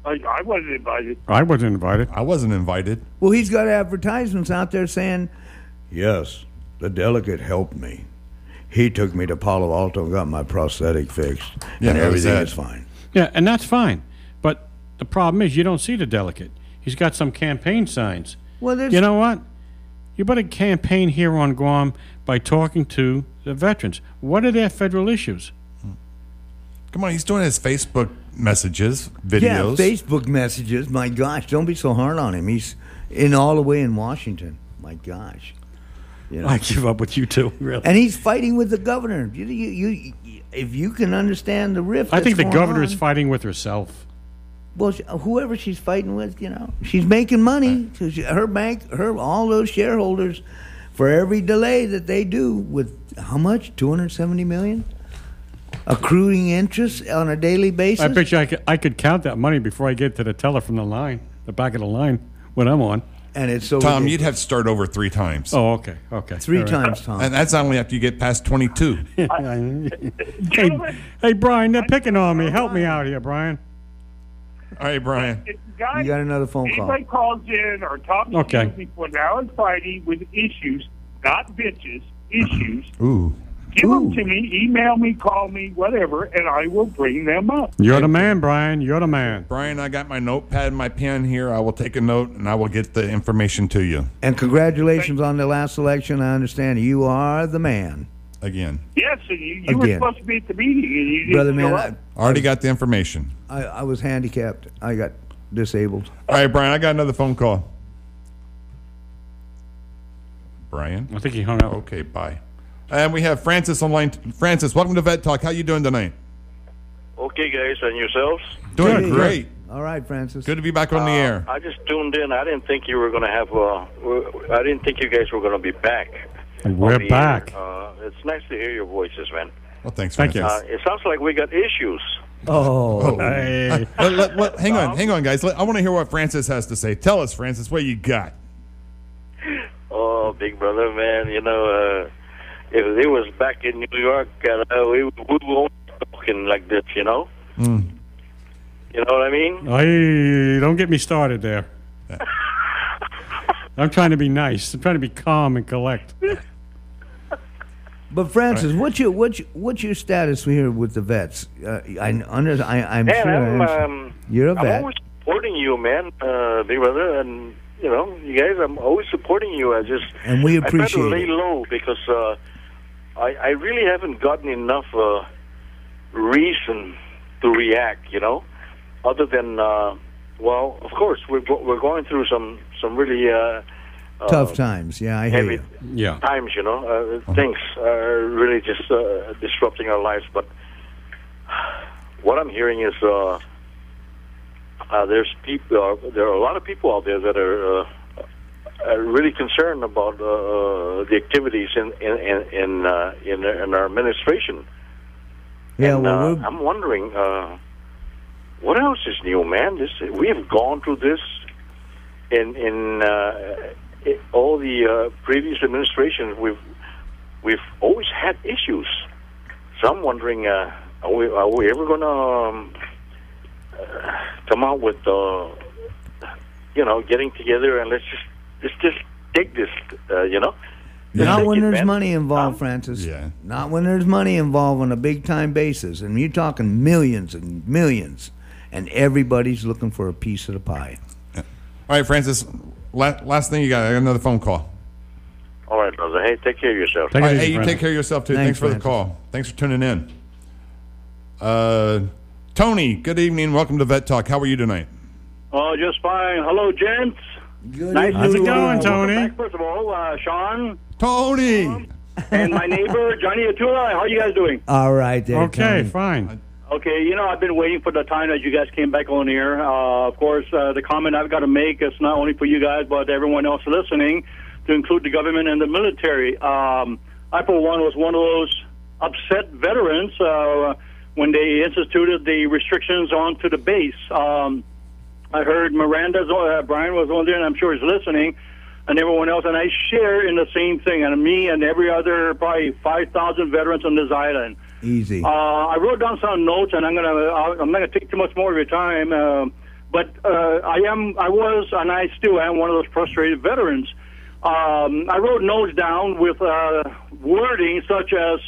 I, I wasn't invited. I wasn't invited. I wasn't invited. Well, he's got advertisements out there saying, yes, the delegate helped me. He took me to Palo Alto and got my prosthetic fixed, yeah, and everything is fine. Yeah, and that's fine. But the problem is you don't see the delegate. He's got some campaign signs. Well, you know what? You better campaign here on Guam by talking to the veterans. What are their federal issues? Come on, he's doing his Facebook messages, videos. Yeah, Facebook messages. My gosh, don't be so hard on him. He's in all the way in Washington. My gosh. You know? I give up with you too, really. And he's fighting with the governor. You, you, you, if you can understand the rift, I think the governor on, is fighting with herself. Well, she, whoever she's fighting with, you know, she's making money. Right. She, her bank, her all those shareholders, for every delay that they do with how much two hundred seventy million dollars accruing interest on a daily basis. I bet you I could, I could count that money before I get to the teller from the line, the back of the line when I'm on. And it's so Tom, ridiculous. You'd have to start over three times. Oh, okay, okay. Three right. times, Tom. And that's only after you get past twenty-two. hey, hey, Brian, they're picking on me. Help me out here, Brian. All right, Brian. Guys, you got another phone call. Anybody calls in or talks okay. to people now and Friday with issues, not bitches, issues. Ooh. Give Ooh. them to me, email me, call me, whatever, and I will bring them up. You're the man, Brian. You're the man. Brian, I got my notepad and my pen here. I will take a note, and I will get the information to you. And congratulations Thanks. on the last election. I understand you are the man. Again. Yes, and you, you were supposed to be at the meeting, and you didn't Brother man, I, I already got the information. I, I was handicapped. I got disabled. All right, Brian, I got another phone call. Brian? I think he hung up. Okay, bye. And we have Francis online. Francis, welcome to Vet Talk. How you doing tonight? Okay, guys, and yourselves? Doing hey, great. Yeah. All right, Francis. Good to be back on uh, the air. I just tuned in. I didn't think you were going to have. Uh, I didn't think you guys were going to be back. We're back. Uh, it's nice to hear your voices, man. Well, thanks, Francis. Thank you. Uh, it sounds like we got issues. Oh, oh. Hey. Uh, let, let, let, hang on, um, hang on, guys. Let, I want to hear what Francis has to say. Tell us, Francis, what you got. Oh, big brother, man. You know. Uh, If it was back in New York, uh, we, we won't be talking like this, you know? Mm. You know what I mean? Hey, don't get me started there. I'm trying to be nice. I'm trying to be calm and collect. But, Francis, right. what's, your, what's, your, what's your status here with the vets? Uh, I, under, I, I'm man, sure I'm, um, you're a vet. I'm always supporting you, man, uh, big brother, and... You know, you guys, I'm always supporting you. I just and we appreciate I try to lay it. low because uh, I, I really haven't gotten enough uh, reason to react. You know, other than uh, well, of course, we're we're going through some some really uh, tough uh, times. Yeah, I hear heavy you. Yeah, times. You know, uh, uh-huh. things are really just uh, disrupting our lives. But what I'm hearing is. Uh, Uh, there's people. Uh, there are a lot of people out there that are, uh, are really concerned about uh, the activities in in in in, uh, in, in our administration. Yeah, and, well, uh, I'm wondering uh, what else is new, man. This we have gone through this in in, uh, in all the uh, previous administrations. We've we've always had issues. So I'm wondering, uh, are we are we ever going to? Um, Uh, come out with, uh, you know, getting together and let's just let's just take this, uh, you know. Yeah. Not when there's money involved, um, Francis. Yeah. Not when there's money involved on a big-time basis. And you're talking millions and millions, and everybody's looking for a piece of the pie. Yeah. All right, Francis, la- last thing you got, I got another phone call. All right, brother. Hey, take care of yourself. Take All right, hey, you take care of yourself, too. Thanks, Thanks for the call. Thanks for tuning in. Uh... Tony, good evening. Welcome to Vet Talk. How are you tonight? Oh, uh, just fine. Hello, gents. Good nice How's to, it going, uh, Tony? Back. First of all, uh, Sean. Tony. Um, and my neighbor, Johnny Atula. How are you guys doing? All right. There, okay, Tony. Fine. Okay, you know, I've been waiting for the time that you guys came back on here. Uh, of course, uh, the comment I've got to make is not only for you guys, but everyone else listening, to include the government and the military. Um, I, for one, was one of those upset veterans uh when they instituted the restrictions onto the base. Um, I heard Miranda's, uh, Brian was on there, and I'm sure he's listening, and everyone else, and I share in the same thing, and me and every other probably five thousand veterans on this island. Easy. Uh, I wrote down some notes, and I'm gonna, I'm not gonna take too much more of your time, uh, but uh, I am, I was, and I still am one of those frustrated veterans. Um, I wrote notes down with uh, wording such as,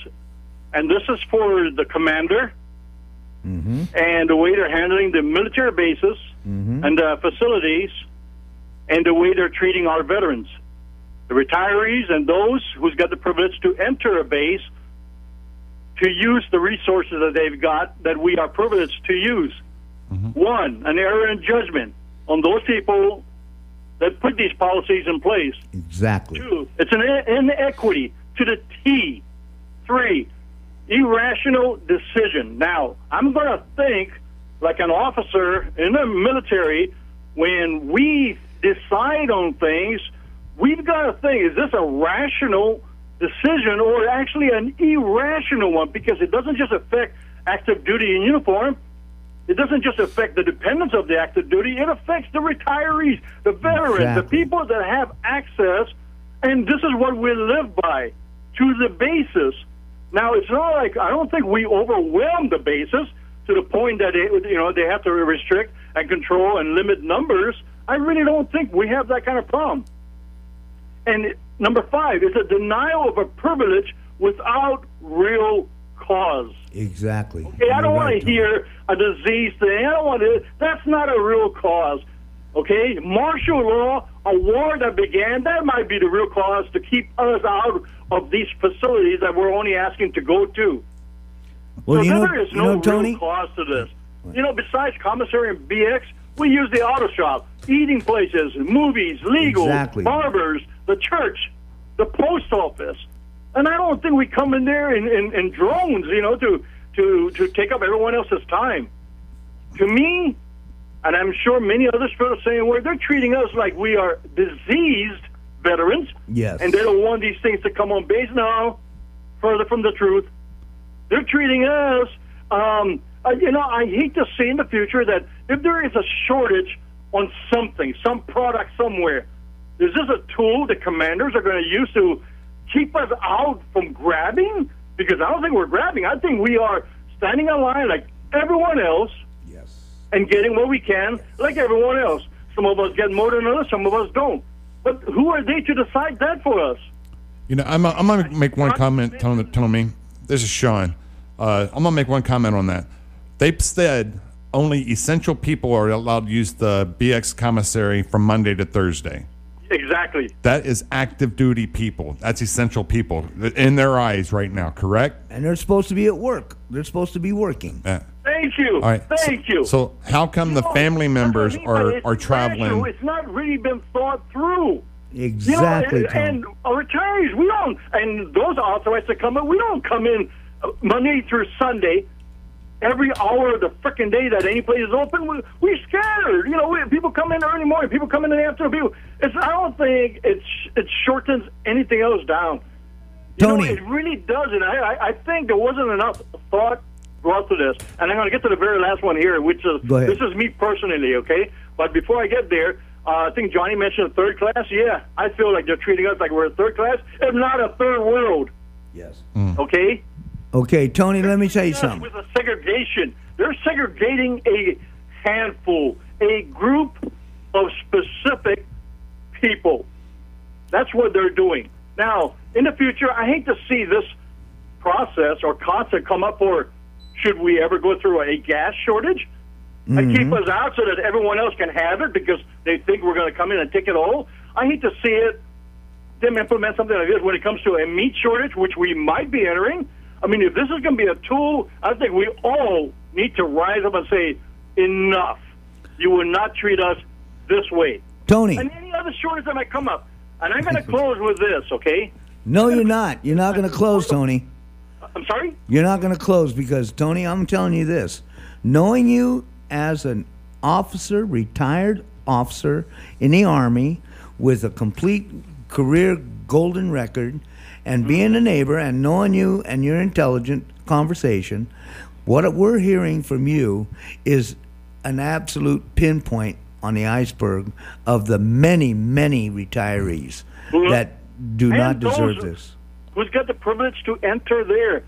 and this is for the commander, mm-hmm. and the way they're handling the military bases mm-hmm. and the facilities, and the way they're treating our veterans, the retirees, and those who's got the privilege to enter a base to use the resources that they've got that we are privileged to use. Mm-hmm. One, an error in judgment on those people that put these policies in place. Exactly. Two, it's an inequity to the T. Three, irrational decision. Now, I'm going to think like an officer in the military. When we decide on things, we've got to think, is this a rational decision or actually an irrational one? Because it doesn't just affect active duty in uniform. It doesn't just affect the dependents of the active duty. It affects the retirees, the veterans, exactly. the people that have access, and this is what we live by, to the basis. Now, it's not like, I don't think we overwhelm the bases to the point that, it, you know, they have to restrict and control and limit numbers. I really don't think we have that kind of problem. And number five, it's a denial of a privilege without real cause. Exactly. Okay, I don't want to hear a disease thing. I don't want to. That's not a real cause. Okay, martial law, a war that began, that might be the real cause to keep us out of these facilities that we're only asking to go to. Well, so you there know, is no you know, Tony? real cause to this. What? You know, besides commissary and B X, we use the auto shop, eating places, movies, legal, exactly. barbers, the church, the post office. And I don't think we come in there in, in, in drones, you know, to, to, to take up everyone else's time. To me, and I'm sure many others feel the same way, they're treating us like we are diseased veterans. Yes. And they don't want these things to come on base now, further from the truth. They're treating us, um, uh, you know, I hate to see in the future that if there is a shortage on something, some product somewhere, is this a tool the commanders are going to use to keep us out from grabbing? Because I don't think we're grabbing. I think we are standing in line like everyone else. Yes. And getting what we can, yes. like everyone else. Some of us get more than others, some of us don't. But who are they to decide that for us? You know, I'm, I'm going to make one comment, Tony. Tony. This is Sean. Uh, I'm going to make one comment on that. They've said only essential people are allowed to use the B X commissary from Monday to Thursday. Exactly. That is active duty people. That's essential people in their eyes right now, correct? And they're supposed to be at work. They're supposed to be working. Yeah. Thank you. All right. Thank so, you. So how come you the know, family members I mean, are, are traveling? It's not really been thought through. Exactly. You know, and, and retirees, we don't, and those authorized to come in, we don't come in Monday through Sunday, every hour of the freaking day that any place is open. We, we're scattered. You know, we, people come in early morning, people come in the afternoon. People, it's, I don't think it's, it shortens anything else down. You Tony. Know, it really doesn't. I, I, I think there wasn't enough thought brought to this. And I'm going to get to the very last one here, which is, this is me personally, okay? But before I get there, Uh, I think Johnny mentioned a third class. Yeah, I feel like they're treating us like we're a third class, if not a third world. Yes. Mm. Okay? Okay, Tony, they're let me tell you something. With a segregation. They're segregating a handful, a group of specific people. That's what they're doing. Now, in the future, I hate to see this process or concept come up for should we ever go through a gas shortage? Mm-hmm. And keep us out so that everyone else can have it because they think we're going to come in and take it all. I hate to see it, them implement something like this when it comes to a meat shortage, which we might be entering. I mean, if this is going to be a tool, I think we all need to rise up and say, enough. You will not treat us this way. Tony. And any other shortage that might come up. And I'm going to close with this, okay? No, you're not. You're not going to close, Tony. I'm sorry? You're not going to close because, Tony, I'm telling you this. Knowing you as an officer, retired officer in the Army with a complete career golden record and being a neighbor and knowing you and your intelligent conversation, what we're hearing from you is an absolute pinpoint on the iceberg of the many, many retirees well, that do not deserve this. Who's got the privilege to enter there,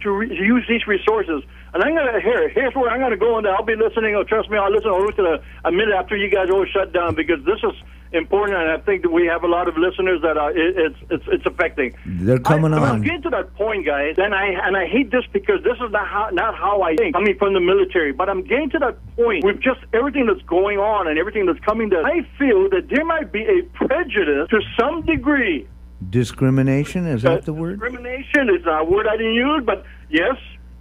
to re- use these resources? And I'm going to, here, here's where I'm going to go, and I'll be listening. Oh, trust me, I'll listen to a, a minute after you guys all shut down because this is important, and I think that we have a lot of listeners that are, it, it's, it's it's affecting. They're coming I, on. I'll get to that point, guys, and I and I hate this because this is not how, not how I think. I mean, from the military, but I'm getting to that point with just everything that's going on and everything that's coming that I feel that there might be a prejudice to some degree. Discrimination, is that uh, the word? Discrimination is a word I didn't use, but yes.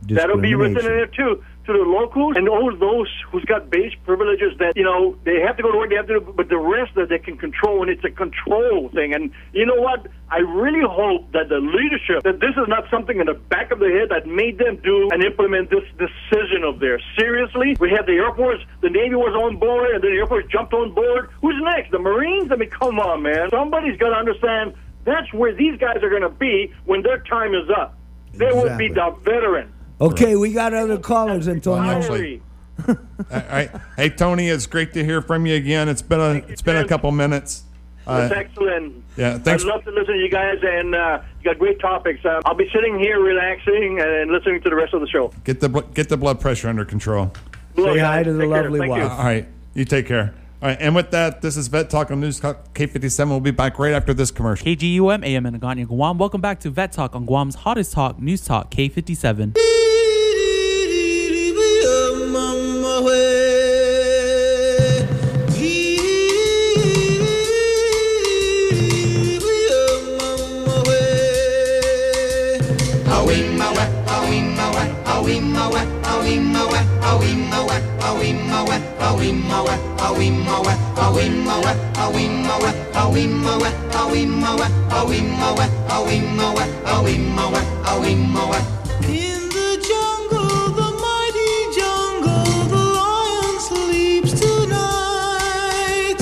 That'll be written in there, too, to the locals and all those who's got base privileges that, you know, they have to go to work, they have to do, but the rest that they can control, and it's a control thing. And you know what? I really hope that the leadership, that this is not something in the back of the head that made them do and implement this decision of theirs. Seriously? We had the Air Force, the Navy was on board, and then the Air Force jumped on board. Who's next? The Marines? I mean, come on, man. Somebody's got to understand that's where these guys are going to be when their time is up. They exactly. will be the veteran. Okay, we got other callers, Antonio. All right. Hey, Tony, it's great to hear from you again. It's been a it's been a couple minutes. That's uh, excellent. Yeah, thanks. I'd love to listen to you guys, and uh, you got great topics. Um, I'll be sitting here relaxing and listening to the rest of the show. Get the get the blood pressure under control. Say hi to the lovely wife. All right, you take care. All right, and with that, this is Vet Talk on News Talk K fifty-seven. We'll be back right after this commercial. K G U M, A M in Hagåtña, Guam. Welcome back to Vet Talk on Guam's hottest talk, News Talk K fifty-seven. In the jungle, the mighty jungle, the lion sleeps tonight.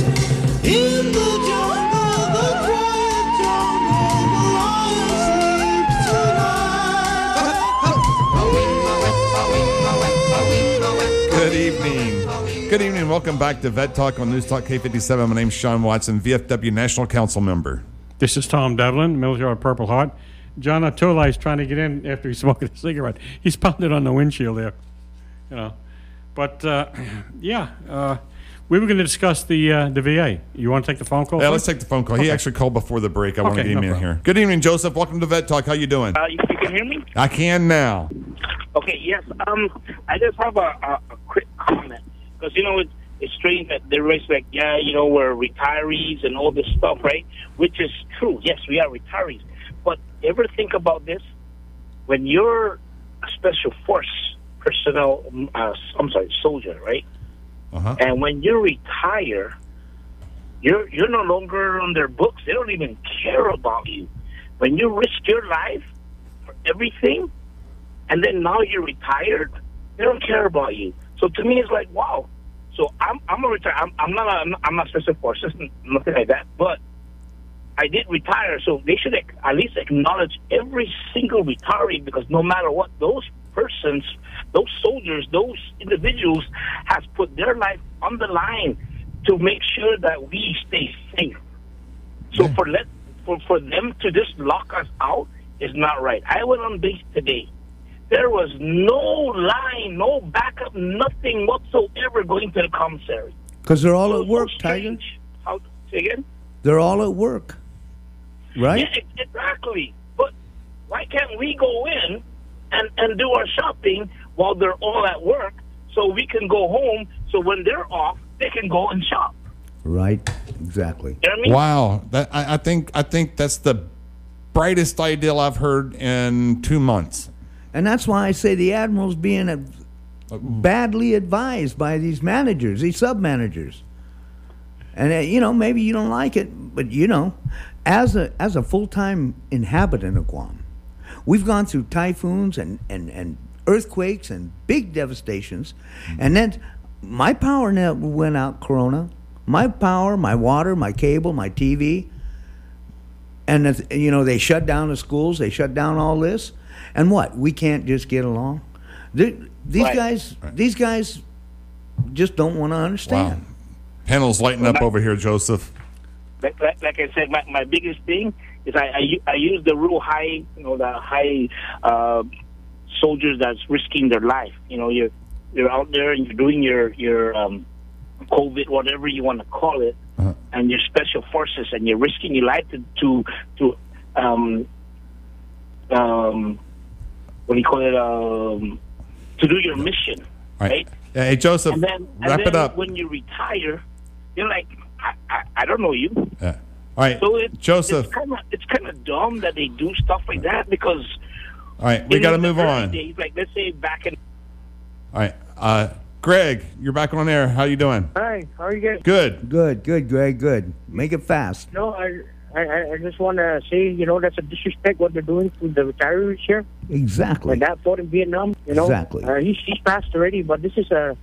In the jungle, the quiet jungle, the lion sleeps tonight. Good evening. Good evening. Welcome back to Vet Talk on News Talk K fifty-seven. My name's Sean Watson, V F W National Council member. This is Tom Devlin, Military Order of the Purple Heart. John Atula is trying to get in after he's smoking a cigarette. He's pounded on the windshield there, you know. But, uh, yeah, uh, we were going to discuss the uh, the V A. You want to take the phone call? Yeah, let's take the phone call. Okay. He actually called before the break. I okay, want to get him no in problem. Here. Good evening, Joseph. Welcome to Vet Talk. How you doing? Uh, you can hear me? I can now. Okay, yes. Um, I just have a, a, a quick comment. Because, you know, it's, it's strange that they're like, yeah, you know, we're retirees and all this stuff, right? Which is true. Yes, we are retirees. But ever think about this? When you're a special force personnel, uh, I'm sorry, soldier, right? Uh-huh. And when you retire, you're you're no longer on their books. They don't even care about you. When you risk your life for everything, and then now you're retired, they don't care about you. So to me, it's like, wow. So I'm I'm a retire. I'm, I'm not a, I'm not special forces, nothing like that, but I did retire, so they should at least acknowledge every single retiree, because no matter what, those persons, those soldiers, those individuals have put their life on the line to make sure that we stay safe. So yeah. for let for, for them to just lock us out is not right. I went on base today. There was no line, no backup, nothing whatsoever going to the commissary. Because they're all so at work, Tiger. How, say again? They're all at work. Right? Yeah, exactly. But why can't we go in and, and do our shopping while they're all at work, so we can go home, so when they're off, they can go and shop? Right. Exactly. You know what I mean? Wow. That, I, I think I think that's the brightest ideal I've heard in two months. And that's why I say the Admiral's being a, badly advised by these managers, these sub-managers. And, uh, you know, maybe you don't like it, but, you know, As a as a full-time inhabitant of Guam, we've gone through typhoons and, and, and earthquakes and big devastations. Mm-hmm. And then my power net went out, Corona. My power, my water, my cable, my T V. And, the, you know, they shut down the schools. They shut down all this. And what? We can't just get along? They're, these right. guys right. these guys just don't want to understand. Wow. Panel's lighting up over here, Joseph. Like, like, like I said, my, my biggest thing is I, I, I use the real high, you know, the high uh, soldiers that's risking their life. You know, you're you're out there and you're doing your your um, COVID, whatever you want to call it, uh-huh. and your special forces, and you're risking your life to to, to um um what do you call it um to do your mission, right? right? Hey Joseph, and then, wrap and then it up. When you retire, you're like. I, I, I don't know you. Yeah. All right, so it, Joseph. It's kind of it's kind of dumb that they do stuff like that because. All right, we got to move on. Days, like let's say back in. All right, uh, Greg, you're back on air. How you doing? Hi, how are you guys? Good, good, good, Greg. Good. Make it fast. No, I I, I just want to say, you know, that's a disrespect what they're doing to the retirees here. Exactly. Like that fought in Vietnam, you know. Exactly. Uh, he's, he's passed already, but this is a.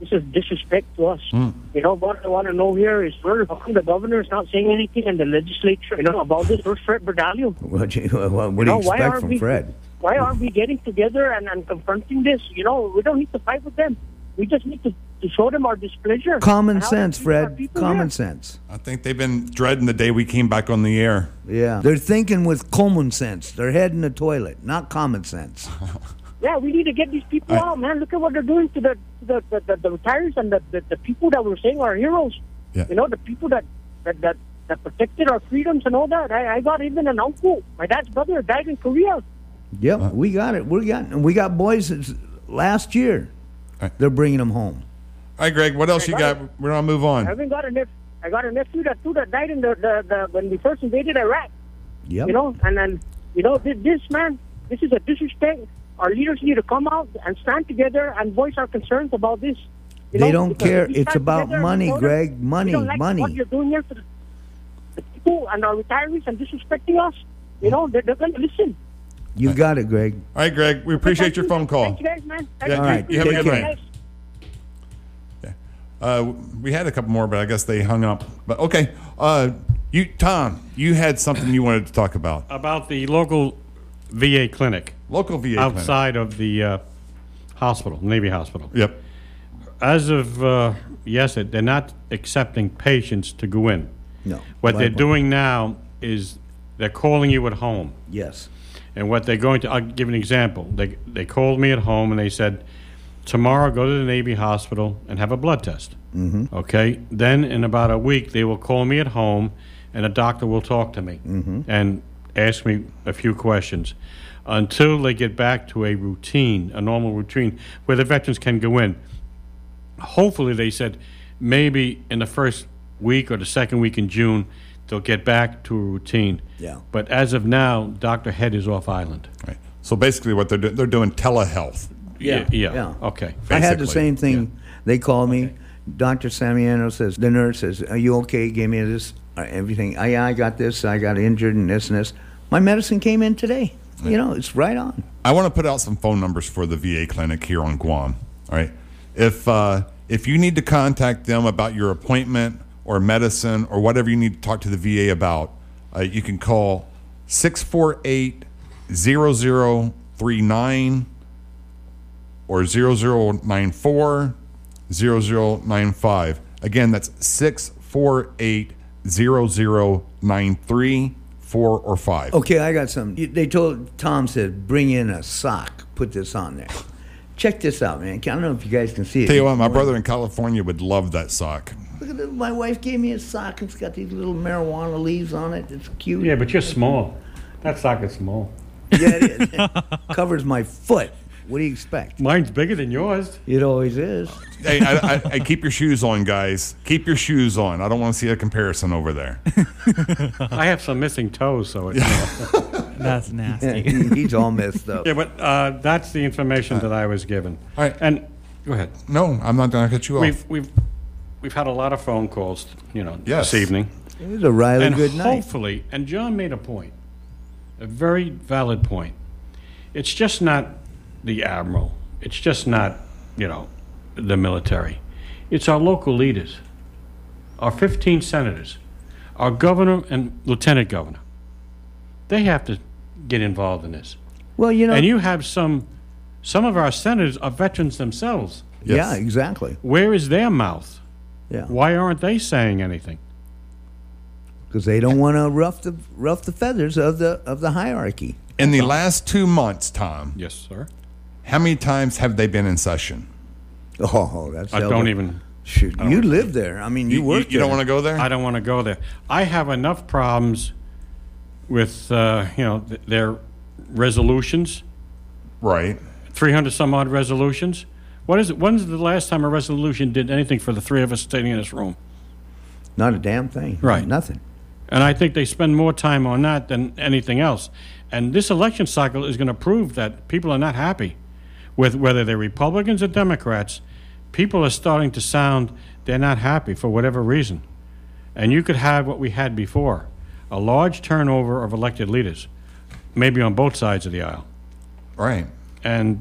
This is disrespect to us. Mm. You know, what I want to know here is where the governor is not saying anything in the legislature, you know, about this. Where's Fred Berdalio? What do you, what, what you, do know, you expect from we, Fred? Why aren't we getting together and, and confronting this? You know, we don't need to fight with them. We just need to, to show them our displeasure. Common sense, Fred. Common here. sense. I think they've been dreading the day we came back on the air. Yeah. They're thinking with common sense. They're head in the toilet, not common sense. Yeah, we need to get these people right. out, man. Look at what they're doing to the to the, the, the, the retirees and the, the, the people that we're saying are heroes. Yeah. You know, the people that that, that that protected our freedoms and all that. I, I got even an uncle. My dad's brother died in Korea. Yeah, uh, we got it. We got we got boys last year. Right. They're bringing them home. All right, Greg. What else I you got? got? We're gonna move on. I even got a nephew. I got a nephew that too that died in the, the, the when we first invaded Iraq. Yep. You know, and then you know this, this man. This is a disrespect. Our leaders need to come out and stand together and voice our concerns about this. You they know, don't care. It's about money, voters, Greg. Money, like money. What you're doing here for the people and our retirees and disrespecting us, you know, they're, they're going to listen. You right. got it, Greg. All right, Greg. We appreciate your phone call. Thank you guys, man. Yeah, all right. You have Take a good care. night. Yeah. Uh, we had a couple more, but I guess they hung up. But okay. Uh, you, Tom, you had something you wanted to talk about. About the local V A clinic. Local V A outside clinic. of the uh, hospital, Navy hospital. Yep. As of uh, yesterday, they're not accepting patients to go in. No. What they're doing now is they're calling you at home. Yes. And what they're going to, I'll give an example. They they called me at home and they said, tomorrow go to the Navy hospital and have a blood test. Mm-hmm. Okay. Then in about a week they will call me at home and a doctor will talk to me mm-hmm. and ask me a few questions until they get back to a routine, a normal routine, where the veterans can go in. Hopefully, they said, maybe in the first week or the second week in June, they'll get back to a routine. Yeah. But as of now, Doctor Head is off island. Right. So basically what they're doing, they're doing telehealth. Yeah. Yeah. yeah. Okay. Basically. I had the same thing. Yeah. They called me. Okay. Doctor Samiano says, the nurse says, are you okay? Give me this, everything. I, I got this. I got injured and this and this. My medicine came in today. Yeah. You know, it's right on. I want to put out some phone numbers for the V A clinic here on Guam. All right. If uh, if you need to contact them about your appointment or medicine or whatever you need to talk to the V A about, uh, you can call six four eight, zero zero three nine or zero zero nine four, zero zero nine five. Again, that's six four eight, zero zero nine three, four or five. Okay, I got something. They told, Tom said, bring in a sock. Put this on there. Check this out, man. I don't know if you guys can see it. Tell you what, my brother in California would love that sock. Look at it. My wife gave me a sock. It's got these little marijuana leaves on it. It's cute. Yeah, but you're small. That sock is small. Yeah, it is. It covers my foot. What do you expect? Mine's bigger than yours. It always is. Hey, I, I, I keep your shoes on, guys. Keep your shoes on. I don't want to see a comparison over there. I have some missing toes, so it's... That's nasty. Yeah, he's all messed up. Yeah, but uh, that's the information that I was given. All right, and go ahead. No, I'm not going to cut you off. We've we've we've had a lot of phone calls, you know, yes. this evening. It was a rather and good night. Hopefully, and John made a point, a very valid point. It's just not the admiral. It's just not, you know, the military. It's our local leaders, our fifteen senators, our governor and lieutenant governor. They have to get involved in this. Well, you know, and you have some some of our senators are veterans themselves. Yes. Yeah, exactly. Where is their mouth? Yeah. Why aren't they saying anything? Because they don't want to rough the rough the feathers of the of the hierarchy. In the last two months, Tom. Yes, sir. How many times have they been in session? Oh, that's I elder. don't even. Shoot, I don't you live there. I mean, you, you work. You, you don't want to go there. I don't want to go there. I have enough problems with, uh, you know, th- their resolutions. Right. three hundred some odd resolutions. What is it? When's the last time a resolution did anything for the three of us sitting in this room? Not a damn thing. Right. Nothing. And I think they spend more time on that than anything else. And this election cycle is going to prove that people are not happy with whether they're Republicans or Democrats. People are starting to sound they're not happy for whatever reason. And you could have what we had before. A large turnover of elected leaders, maybe on both sides of the aisle. Right. And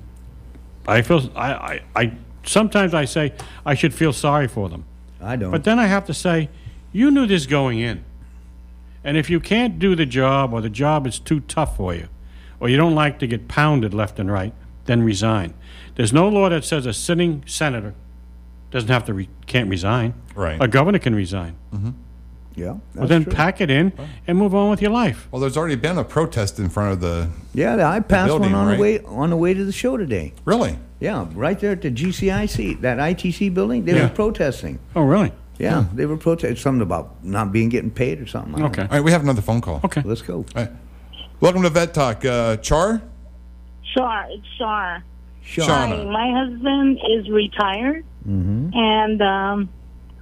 I feel I, I, I sometimes I say I should feel sorry for them. I don't. But then I have to say, you knew this going in. And if you can't do the job or the job is too tough for you or you don't like to get pounded left and right, then resign. There's no law that says a sitting senator doesn't have to re- can't resign. Right. A governor can resign. Mm-hmm. Yeah. Well, then true. pack it in and move on with your life. Well, there's already been a protest in front of the yeah. I passed building, one on right? the way on the way to the show today. Really? Yeah, right there at the G C I C, that I T C building. They yeah. were protesting. Oh, really? Yeah, they were protesting something about not being getting paid or something. Okay. All right, we have another phone call. Okay. Let's go. All right. Welcome to Vet Talk. Uh, Char? Char. It's Char. Shauna. My, my husband is retired, mm-hmm. and um,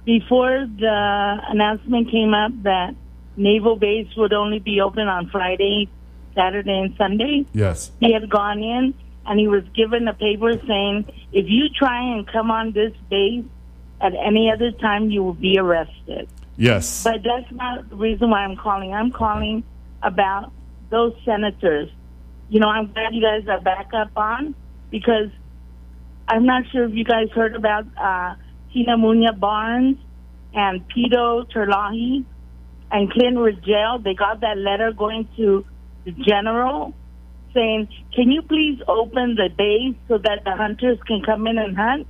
before the announcement came up that Naval Base would only be open on Friday, Saturday, and Sunday, yes, he had gone in, and he was given a paper saying, if you try and come on this base at any other time, you will be arrested. Yes. But that's not the reason why I'm calling. I'm calling about those senators. You know, I'm glad you guys are back up on, because I'm not sure if you guys heard about uh, Tina Munya Barnes and Pito Terlahi and Clint were jailed. They got that letter going to the general saying, can you please open the base so that the hunters can come in and hunt?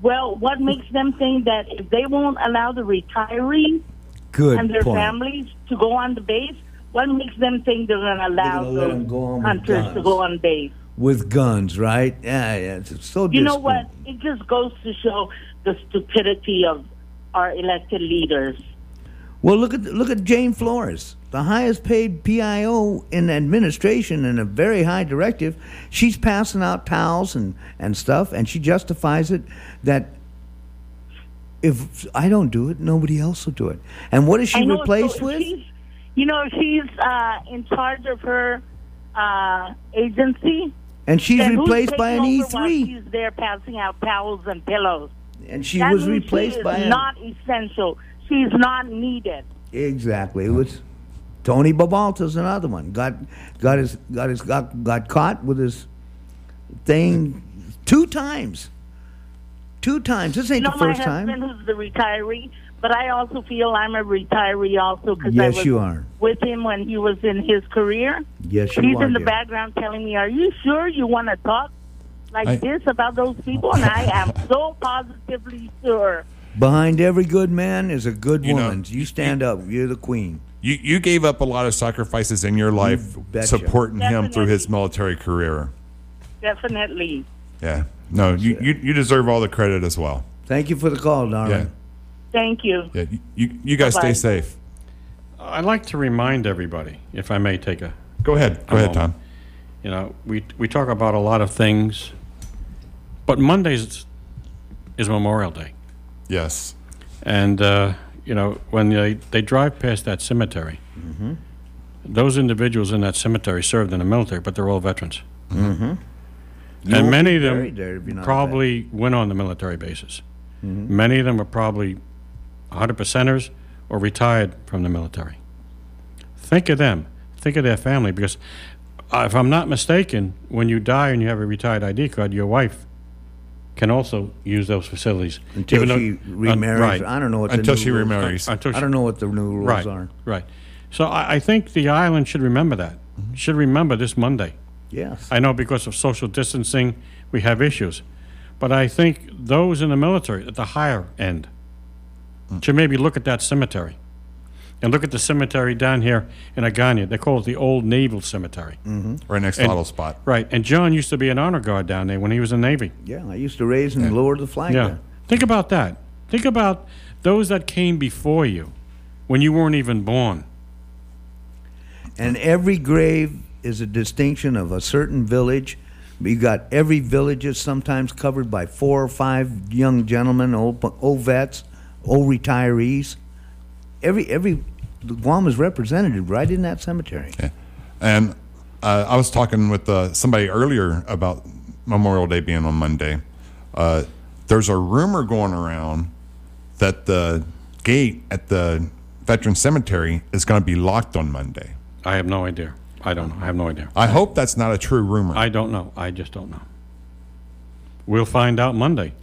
Well, what makes them think that if they won't allow the retirees Good and their point. families to go on the base, what makes them think they're going to allow the go hunters to go on base? With guns, right? Yeah, yeah. It's so you know what? It just goes to show the stupidity of our elected leaders. Well, look at look at Jane Flores, the highest paid P I O in administration and a very high directive. She's passing out towels and, and stuff, and she justifies it that if I don't do it, nobody else will do it. And what is she know, replaced so with? You know, she's uh, in charge of her uh, agency. And she's then replaced by an E three. She's there passing out towels and pillows. And she that was replaced she by an... not essential. She's not needed. Exactly. It was Tony Babalta's another one. Got got his got his got got caught with his thing two times. Two times. This ain't you know, the first time. My husband, time. Who's the retiree, but I also feel I'm a retiree also because yes, I was you are. with him when he was in his career. Yes, you He's are, in the dear. background telling me, are you sure you want to talk like I, this about those people? And I am so positively sure. Behind every good man is a good you woman. Know, you stand you, up. You're the queen. You you gave up a lot of sacrifices in your life you supporting Definitely. him through his military career. Definitely. Yeah. No, you, you, you deserve all the credit as well. Thank you for the call, Darren. Yeah. Thank you. Yeah, you, you guys Bye-bye. stay safe. I'd like to remind everybody, if I may take a... Go ahead. Go ahead, Tom. You know, we we talk about a lot of things, but Mondays is Memorial Day. Yes. And, uh, you know, when they, they drive past that cemetery, mm-hmm. those individuals in that cemetery served in the military, but they're all veterans. Mm-hmm. You and many of them probably went on the military bases. Mm-hmm. Many of them were probably one hundred percenters or retired from the military. Think of them. Think of their family, because if I'm not mistaken, when you die and you have a retired I D card, your wife can also use those facilities. Until though, she remarries. Uh, right. I don't know what Until the new she rules remarries. Are. Until she, I don't know what the new rules right, are. Right. So I, I think the island should remember that. Mm-hmm. Should remember this Monday. Yes. I know because of social distancing, we have issues. But I think those in the military at the higher end mm. should maybe look at that cemetery. And look at the cemetery down here in Hagåtña. They call it the Old Naval Cemetery. Mm-hmm. Right next to Auto Spot. Right. And John used to be an honor guard down there when he was in the Navy. Yeah, I used to raise and yeah. lower the flag yeah. there. Think about that. Think about those that came before you when you weren't even born. And every grave is a distinction of a certain village. You got every village is sometimes covered by four or five young gentlemen, old, old vets, old retirees. Every every Guam is represented right in that cemetery. Yeah. And uh, I was talking with uh, somebody earlier about Memorial Day being on Monday. Uh, there's a rumor going around that the gate at the Veteran Cemetery is going to be locked on Monday. I have no idea. I don't know. I have no idea. I hope that's not a true rumor. I don't know. I just don't know. We'll find out Monday.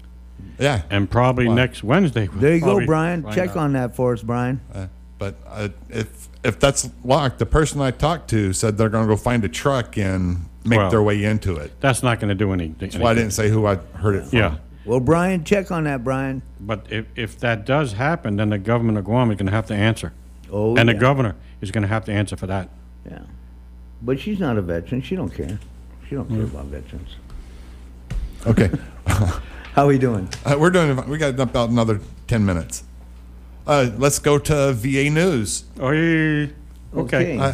Yeah. And probably wow. next Wednesday. We'll there you go, Brian. Check out. on that for us, Brian. Uh, but uh, if if that's locked, the person I talked to said they're going to go find a truck and make well, their way into it. That's not going to do anything. That's why I didn't say who I heard it from. Yeah. Well, Brian, check on that, Brian. But if, if that does happen, then the government of Guam is going to have to answer. Oh, And yeah. the governor is going to have to answer for that. Yeah. But she's not a veteran. She don't care. She don't care mm. about veterans. Okay. How are we doing? Uh, we're doing. We got about another ten minutes. Uh, let's go to V A News. Okay. okay. I,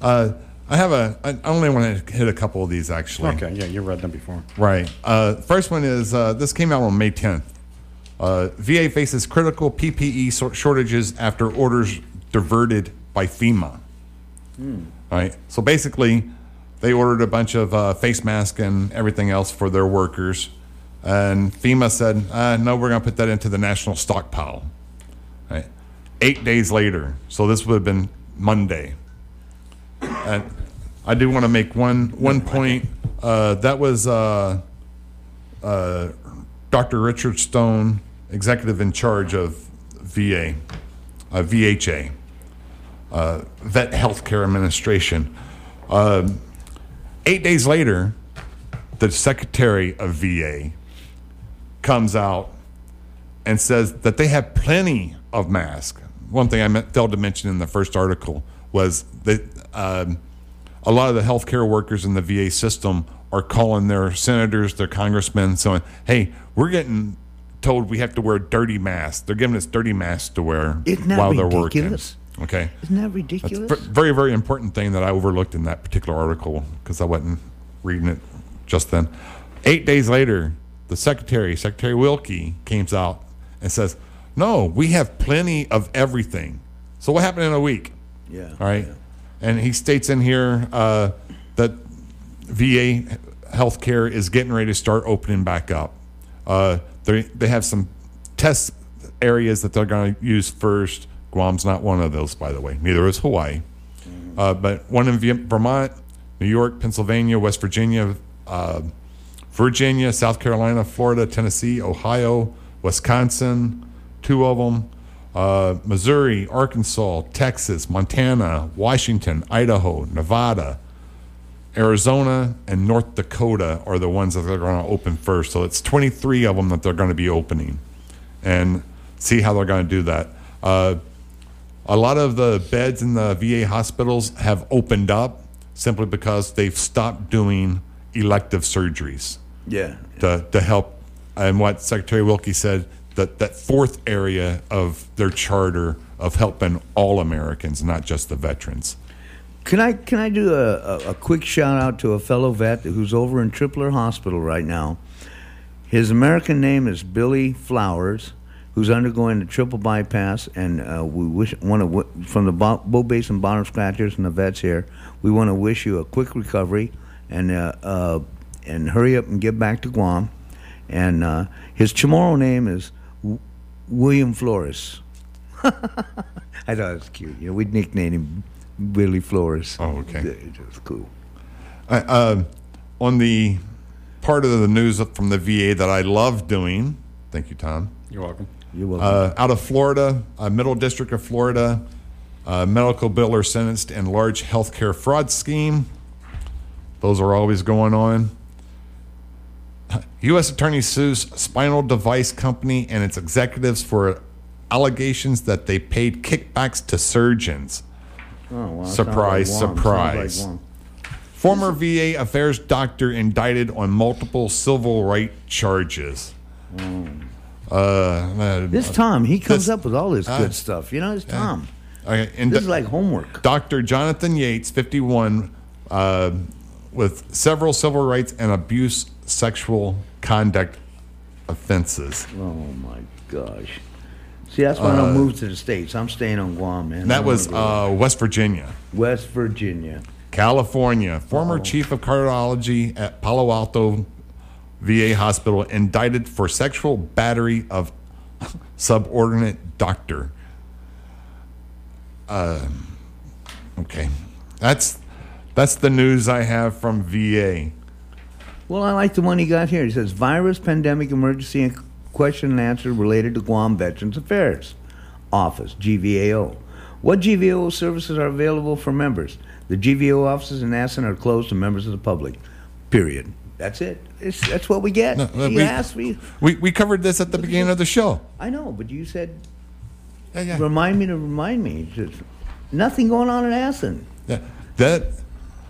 uh, I have a. I only want to hit a couple of these, actually. Okay. Yeah, you read them before. Right. Uh, first one is uh, this came out on May tenth. Uh, V A faces critical P P E shortages after orders diverted by FEMA. Mm. All right. So basically, they ordered a bunch of uh, face masks and everything else for their workers, and FEMA said, uh, "No, we're going to put that into the national stockpile." All right. Eight days later, so this would have been Monday. And I do want to make one one point. Uh, that was uh, uh, Doctor Richard Stone, executive in charge of V A, uh, V H A, uh, Vet Healthcare Administration. Uh, eight days later, the Secretary of V A comes out and says that they have plenty of masks. One thing I meant, failed to mention in the first article was that um, a lot of the healthcare workers in the V A system are calling their senators, their congressmen, saying, "Hey, we're getting told we have to wear dirty masks. They're giving us dirty masks to wear while they're working." Okay. Isn't that ridiculous? That's a very, very important thing that I overlooked in that particular article because I wasn't reading it just then. Eight days later, the secretary, Secretary Wilkie, comes out and says, "No, we have plenty of everything." So what happened in a week? Yeah. All right. Yeah. And he states in here uh, that V A healthcare is getting ready to start opening back up. Uh, they they have some test areas that they're going to use first. Guam's not one of those, by the way. Neither is Hawaii. Uh, but one in Vermont, New York, Pennsylvania, West Virginia, uh, Virginia, South Carolina, Florida, Tennessee, Ohio, Wisconsin, two of them, uh, Missouri, Arkansas, Texas, Montana, Washington, Idaho, Nevada, Arizona, and North Dakota are the ones that they're going to open first. So it's twenty-three of them that they're going to be opening, and see how they're going to do that. Uh, A lot of the beds in the V A hospitals have opened up simply because they've stopped doing elective surgeries. Yeah. To, to help. And what Secretary Wilkie said, that that fourth area of their charter of helping all Americans, not just the veterans. Can I can I do a, a, a quick shout out to a fellow vet who's over in Tripler Hospital right now? His American name is Billy Flowers, who's undergoing a triple bypass, and uh, we wish want to w- from the Bo-, Bo Base and Bottom Scratchers and the vets here. We want to wish you a quick recovery, and uh, uh, and hurry up and get back to Guam. And uh, his Chamorro name is w- William Flores. I thought it was cute. You know, we nicknamed him Billy Flores. Oh, okay, it was cool. I, uh, on the part of the news from the V A that I love doing. Thank you, Tom. You're welcome. You will. Uh, out of Florida, uh, Middle District of Florida, uh, medical biller sentenced in large healthcare fraud scheme. Those are always going on. U S attorney sues spinal device company and its executives for allegations that they paid kickbacks to surgeons. Oh, wow. Surprise, surprise. Former V A affairs doctor indicted on multiple civil rights charges. Mm. Uh, this Tom, he comes this, up with all this good uh, stuff. You know, it's Tom. Uh, okay, and this d- is like homework. Doctor Jonathan Yates, fifty-one, uh, with several civil rights and abuse sexual conduct offenses. Oh, my gosh. See, that's why uh, I don't move to the States. I'm staying on Guam, man. That was uh, West Virginia. West Virginia. California. Former Uh-oh. chief of cardiology at Palo Alto V A hospital indicted for sexual battery of subordinate doctor. Uh, okay, that's that's the news I have from V A. Well, I like the one he got here. He says virus, pandemic, emergency, and question and answer related to Guam Veterans Affairs Office (G V A O). What G V A O services are available for members? The G V A O offices in Assen are closed to members of the public. Period. That's it. It's, that's what we get. No, we, asked, we, we we covered this at the beginning of the show. I know, but you said, yeah, yeah. remind me to remind me. Just, nothing going on in Assen. Yeah, that.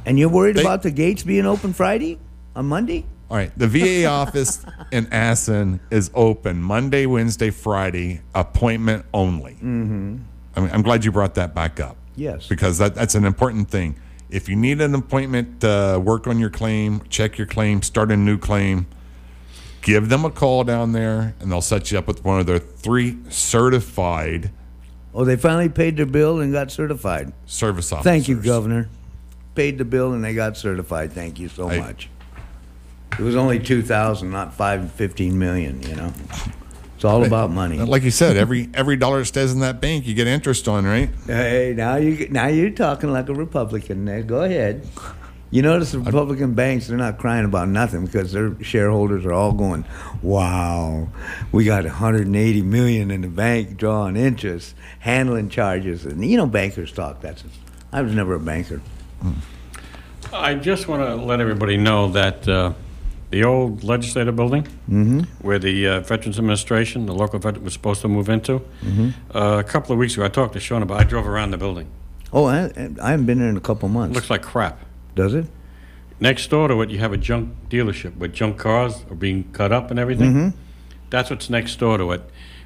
And you're worried they, about the gates being open Friday on Monday? All right. The V A office in Assen is open Monday, Wednesday, Friday, appointment only. Mm-hmm. I mean, I'm glad you brought that back up. Yes. Because that, that's an important thing. If you need an appointment to work on your claim, check your claim, start a new claim, give them a call down there, and they'll set you up with one of their three certified. Oh, they finally paid their bill and got certified. Service officers. Thank you, Governor. Paid the bill and they got certified. Thank you so I, much. It was only two thousand dollars, not five, fifteen million dollars, you know. It's all about money. Like you said, every every dollar that stays in that bank, you get interest on, right? Hey, now, you, now you're talking like a Republican there. Go ahead. You notice the Republican I, banks, they're not crying about nothing because their shareholders are all going, wow, we got one hundred eighty million dollars in the bank drawing interest, handling charges. And, you know, bankers talk. That's I was never a banker. I just want to let everybody know that uh, the old legislative building mm-hmm. where the uh, Veterans Administration, the local veteran, was supposed to move into, mm-hmm. uh, a couple of weeks ago I talked to Sean about I drove around the building. Oh, I, I haven't been there in a couple months. It looks like crap. Does it? Next door to it, you have a junk dealership where junk cars are being cut up and everything. Mm-hmm. That's what's next door to it,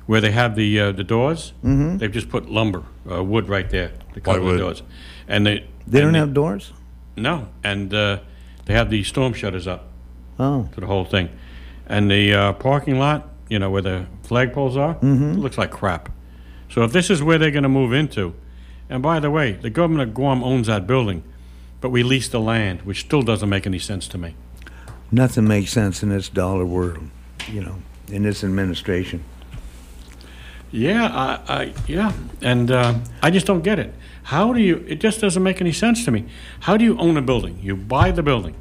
where they have the uh, the doors. Mm-hmm. They've just put lumber, uh, wood right there to cover the doors. And they They and don't they, have doors? No. And uh, they have the storm shutters up oh. to the whole thing. And the uh, parking lot, you know, where the flagpoles are, mm-hmm. it looks like crap. So if this is where they're going to move into, and by the way, the government of Guam owns that building, but we lease the land, which still doesn't make any sense to me. Nothing makes sense in this dollar world, you know, in this administration. Yeah, I, I yeah, and uh, I just don't get it. How do you? It just doesn't make any sense to me. How do you own a building? You buy the building,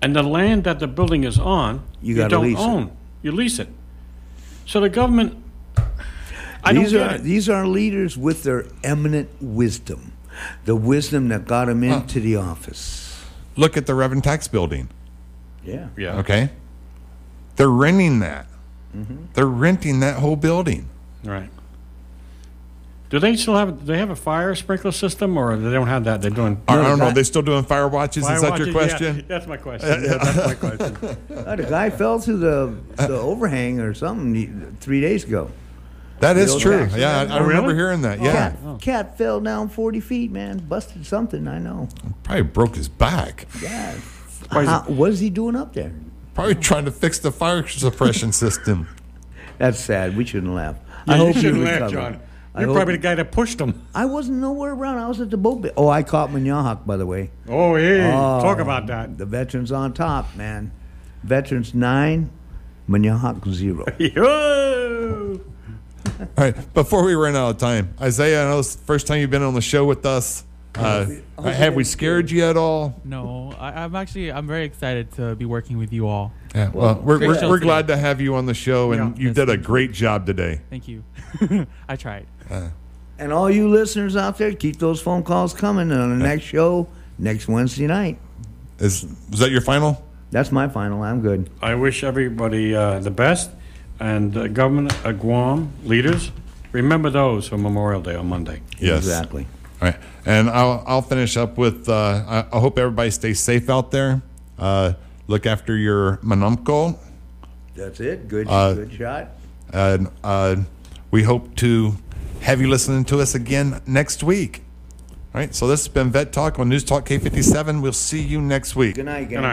and the land that the building is on, you, you don't own. It. You lease it. So the government. I these don't get are it. These are leaders with their eminent wisdom, the wisdom that got them into huh. the office. Look at the Reverend Tax Building. Yeah. Yeah. Okay. They're renting that. Mm-hmm. They're renting that whole building. Right. Do they still have? Do they have a fire sprinkler system, or they don't have that? They're doing. I don't know. Are they still doing fire watches? Fire Is that watches, your question? Yeah, that's my question. Yeah, that's my question. uh, the guy fell through the the overhang or something three days ago. That is true. Tax. Yeah, I, I remember really? hearing that. Yeah. Cat, oh. cat fell down forty feet, man. Busted something. I know. Probably broke his back. Yeah. How, what is he doing up there? Probably trying to fix the fire suppression system. That's sad. We shouldn't laugh. Yeah, I hope you shouldn't laugh, John. I You're probably the guy that pushed him. I wasn't nowhere around. I was at the boat. Ba- oh, I caught Mnohok, by the way. Oh, yeah. Oh, talk about that. The veterans on top, man. Veterans nine, Mnohok zero. Yo! All right. Before we run out of time, Isaiah, I know it's the first time you've been on the show with us. Uh, have we scared you at all? No, I, I'm actually I'm very excited to be working with you all. Yeah, well, well we're we're, we're glad to have you on the show, and yeah, you did a great job today. Thank you. I tried. Uh, and all you listeners out there, keep those phone calls coming on the next show next Wednesday night. Is is that your final? That's my final. I'm good. I wish everybody uh, the best, and uh, government uh, Guam leaders, remember those for Memorial Day on Monday. Yes, exactly. All right, and I'll I'll finish up with uh, I, I hope everybody stays safe out there. Uh, look after your manumko. That's it. Good, uh, good shot. And uh, we hope to have you listening to us again next week. All right, so this has been Vet Talk on News Talk K fifty-seven. We'll see you next week. Good night, guys. Good night.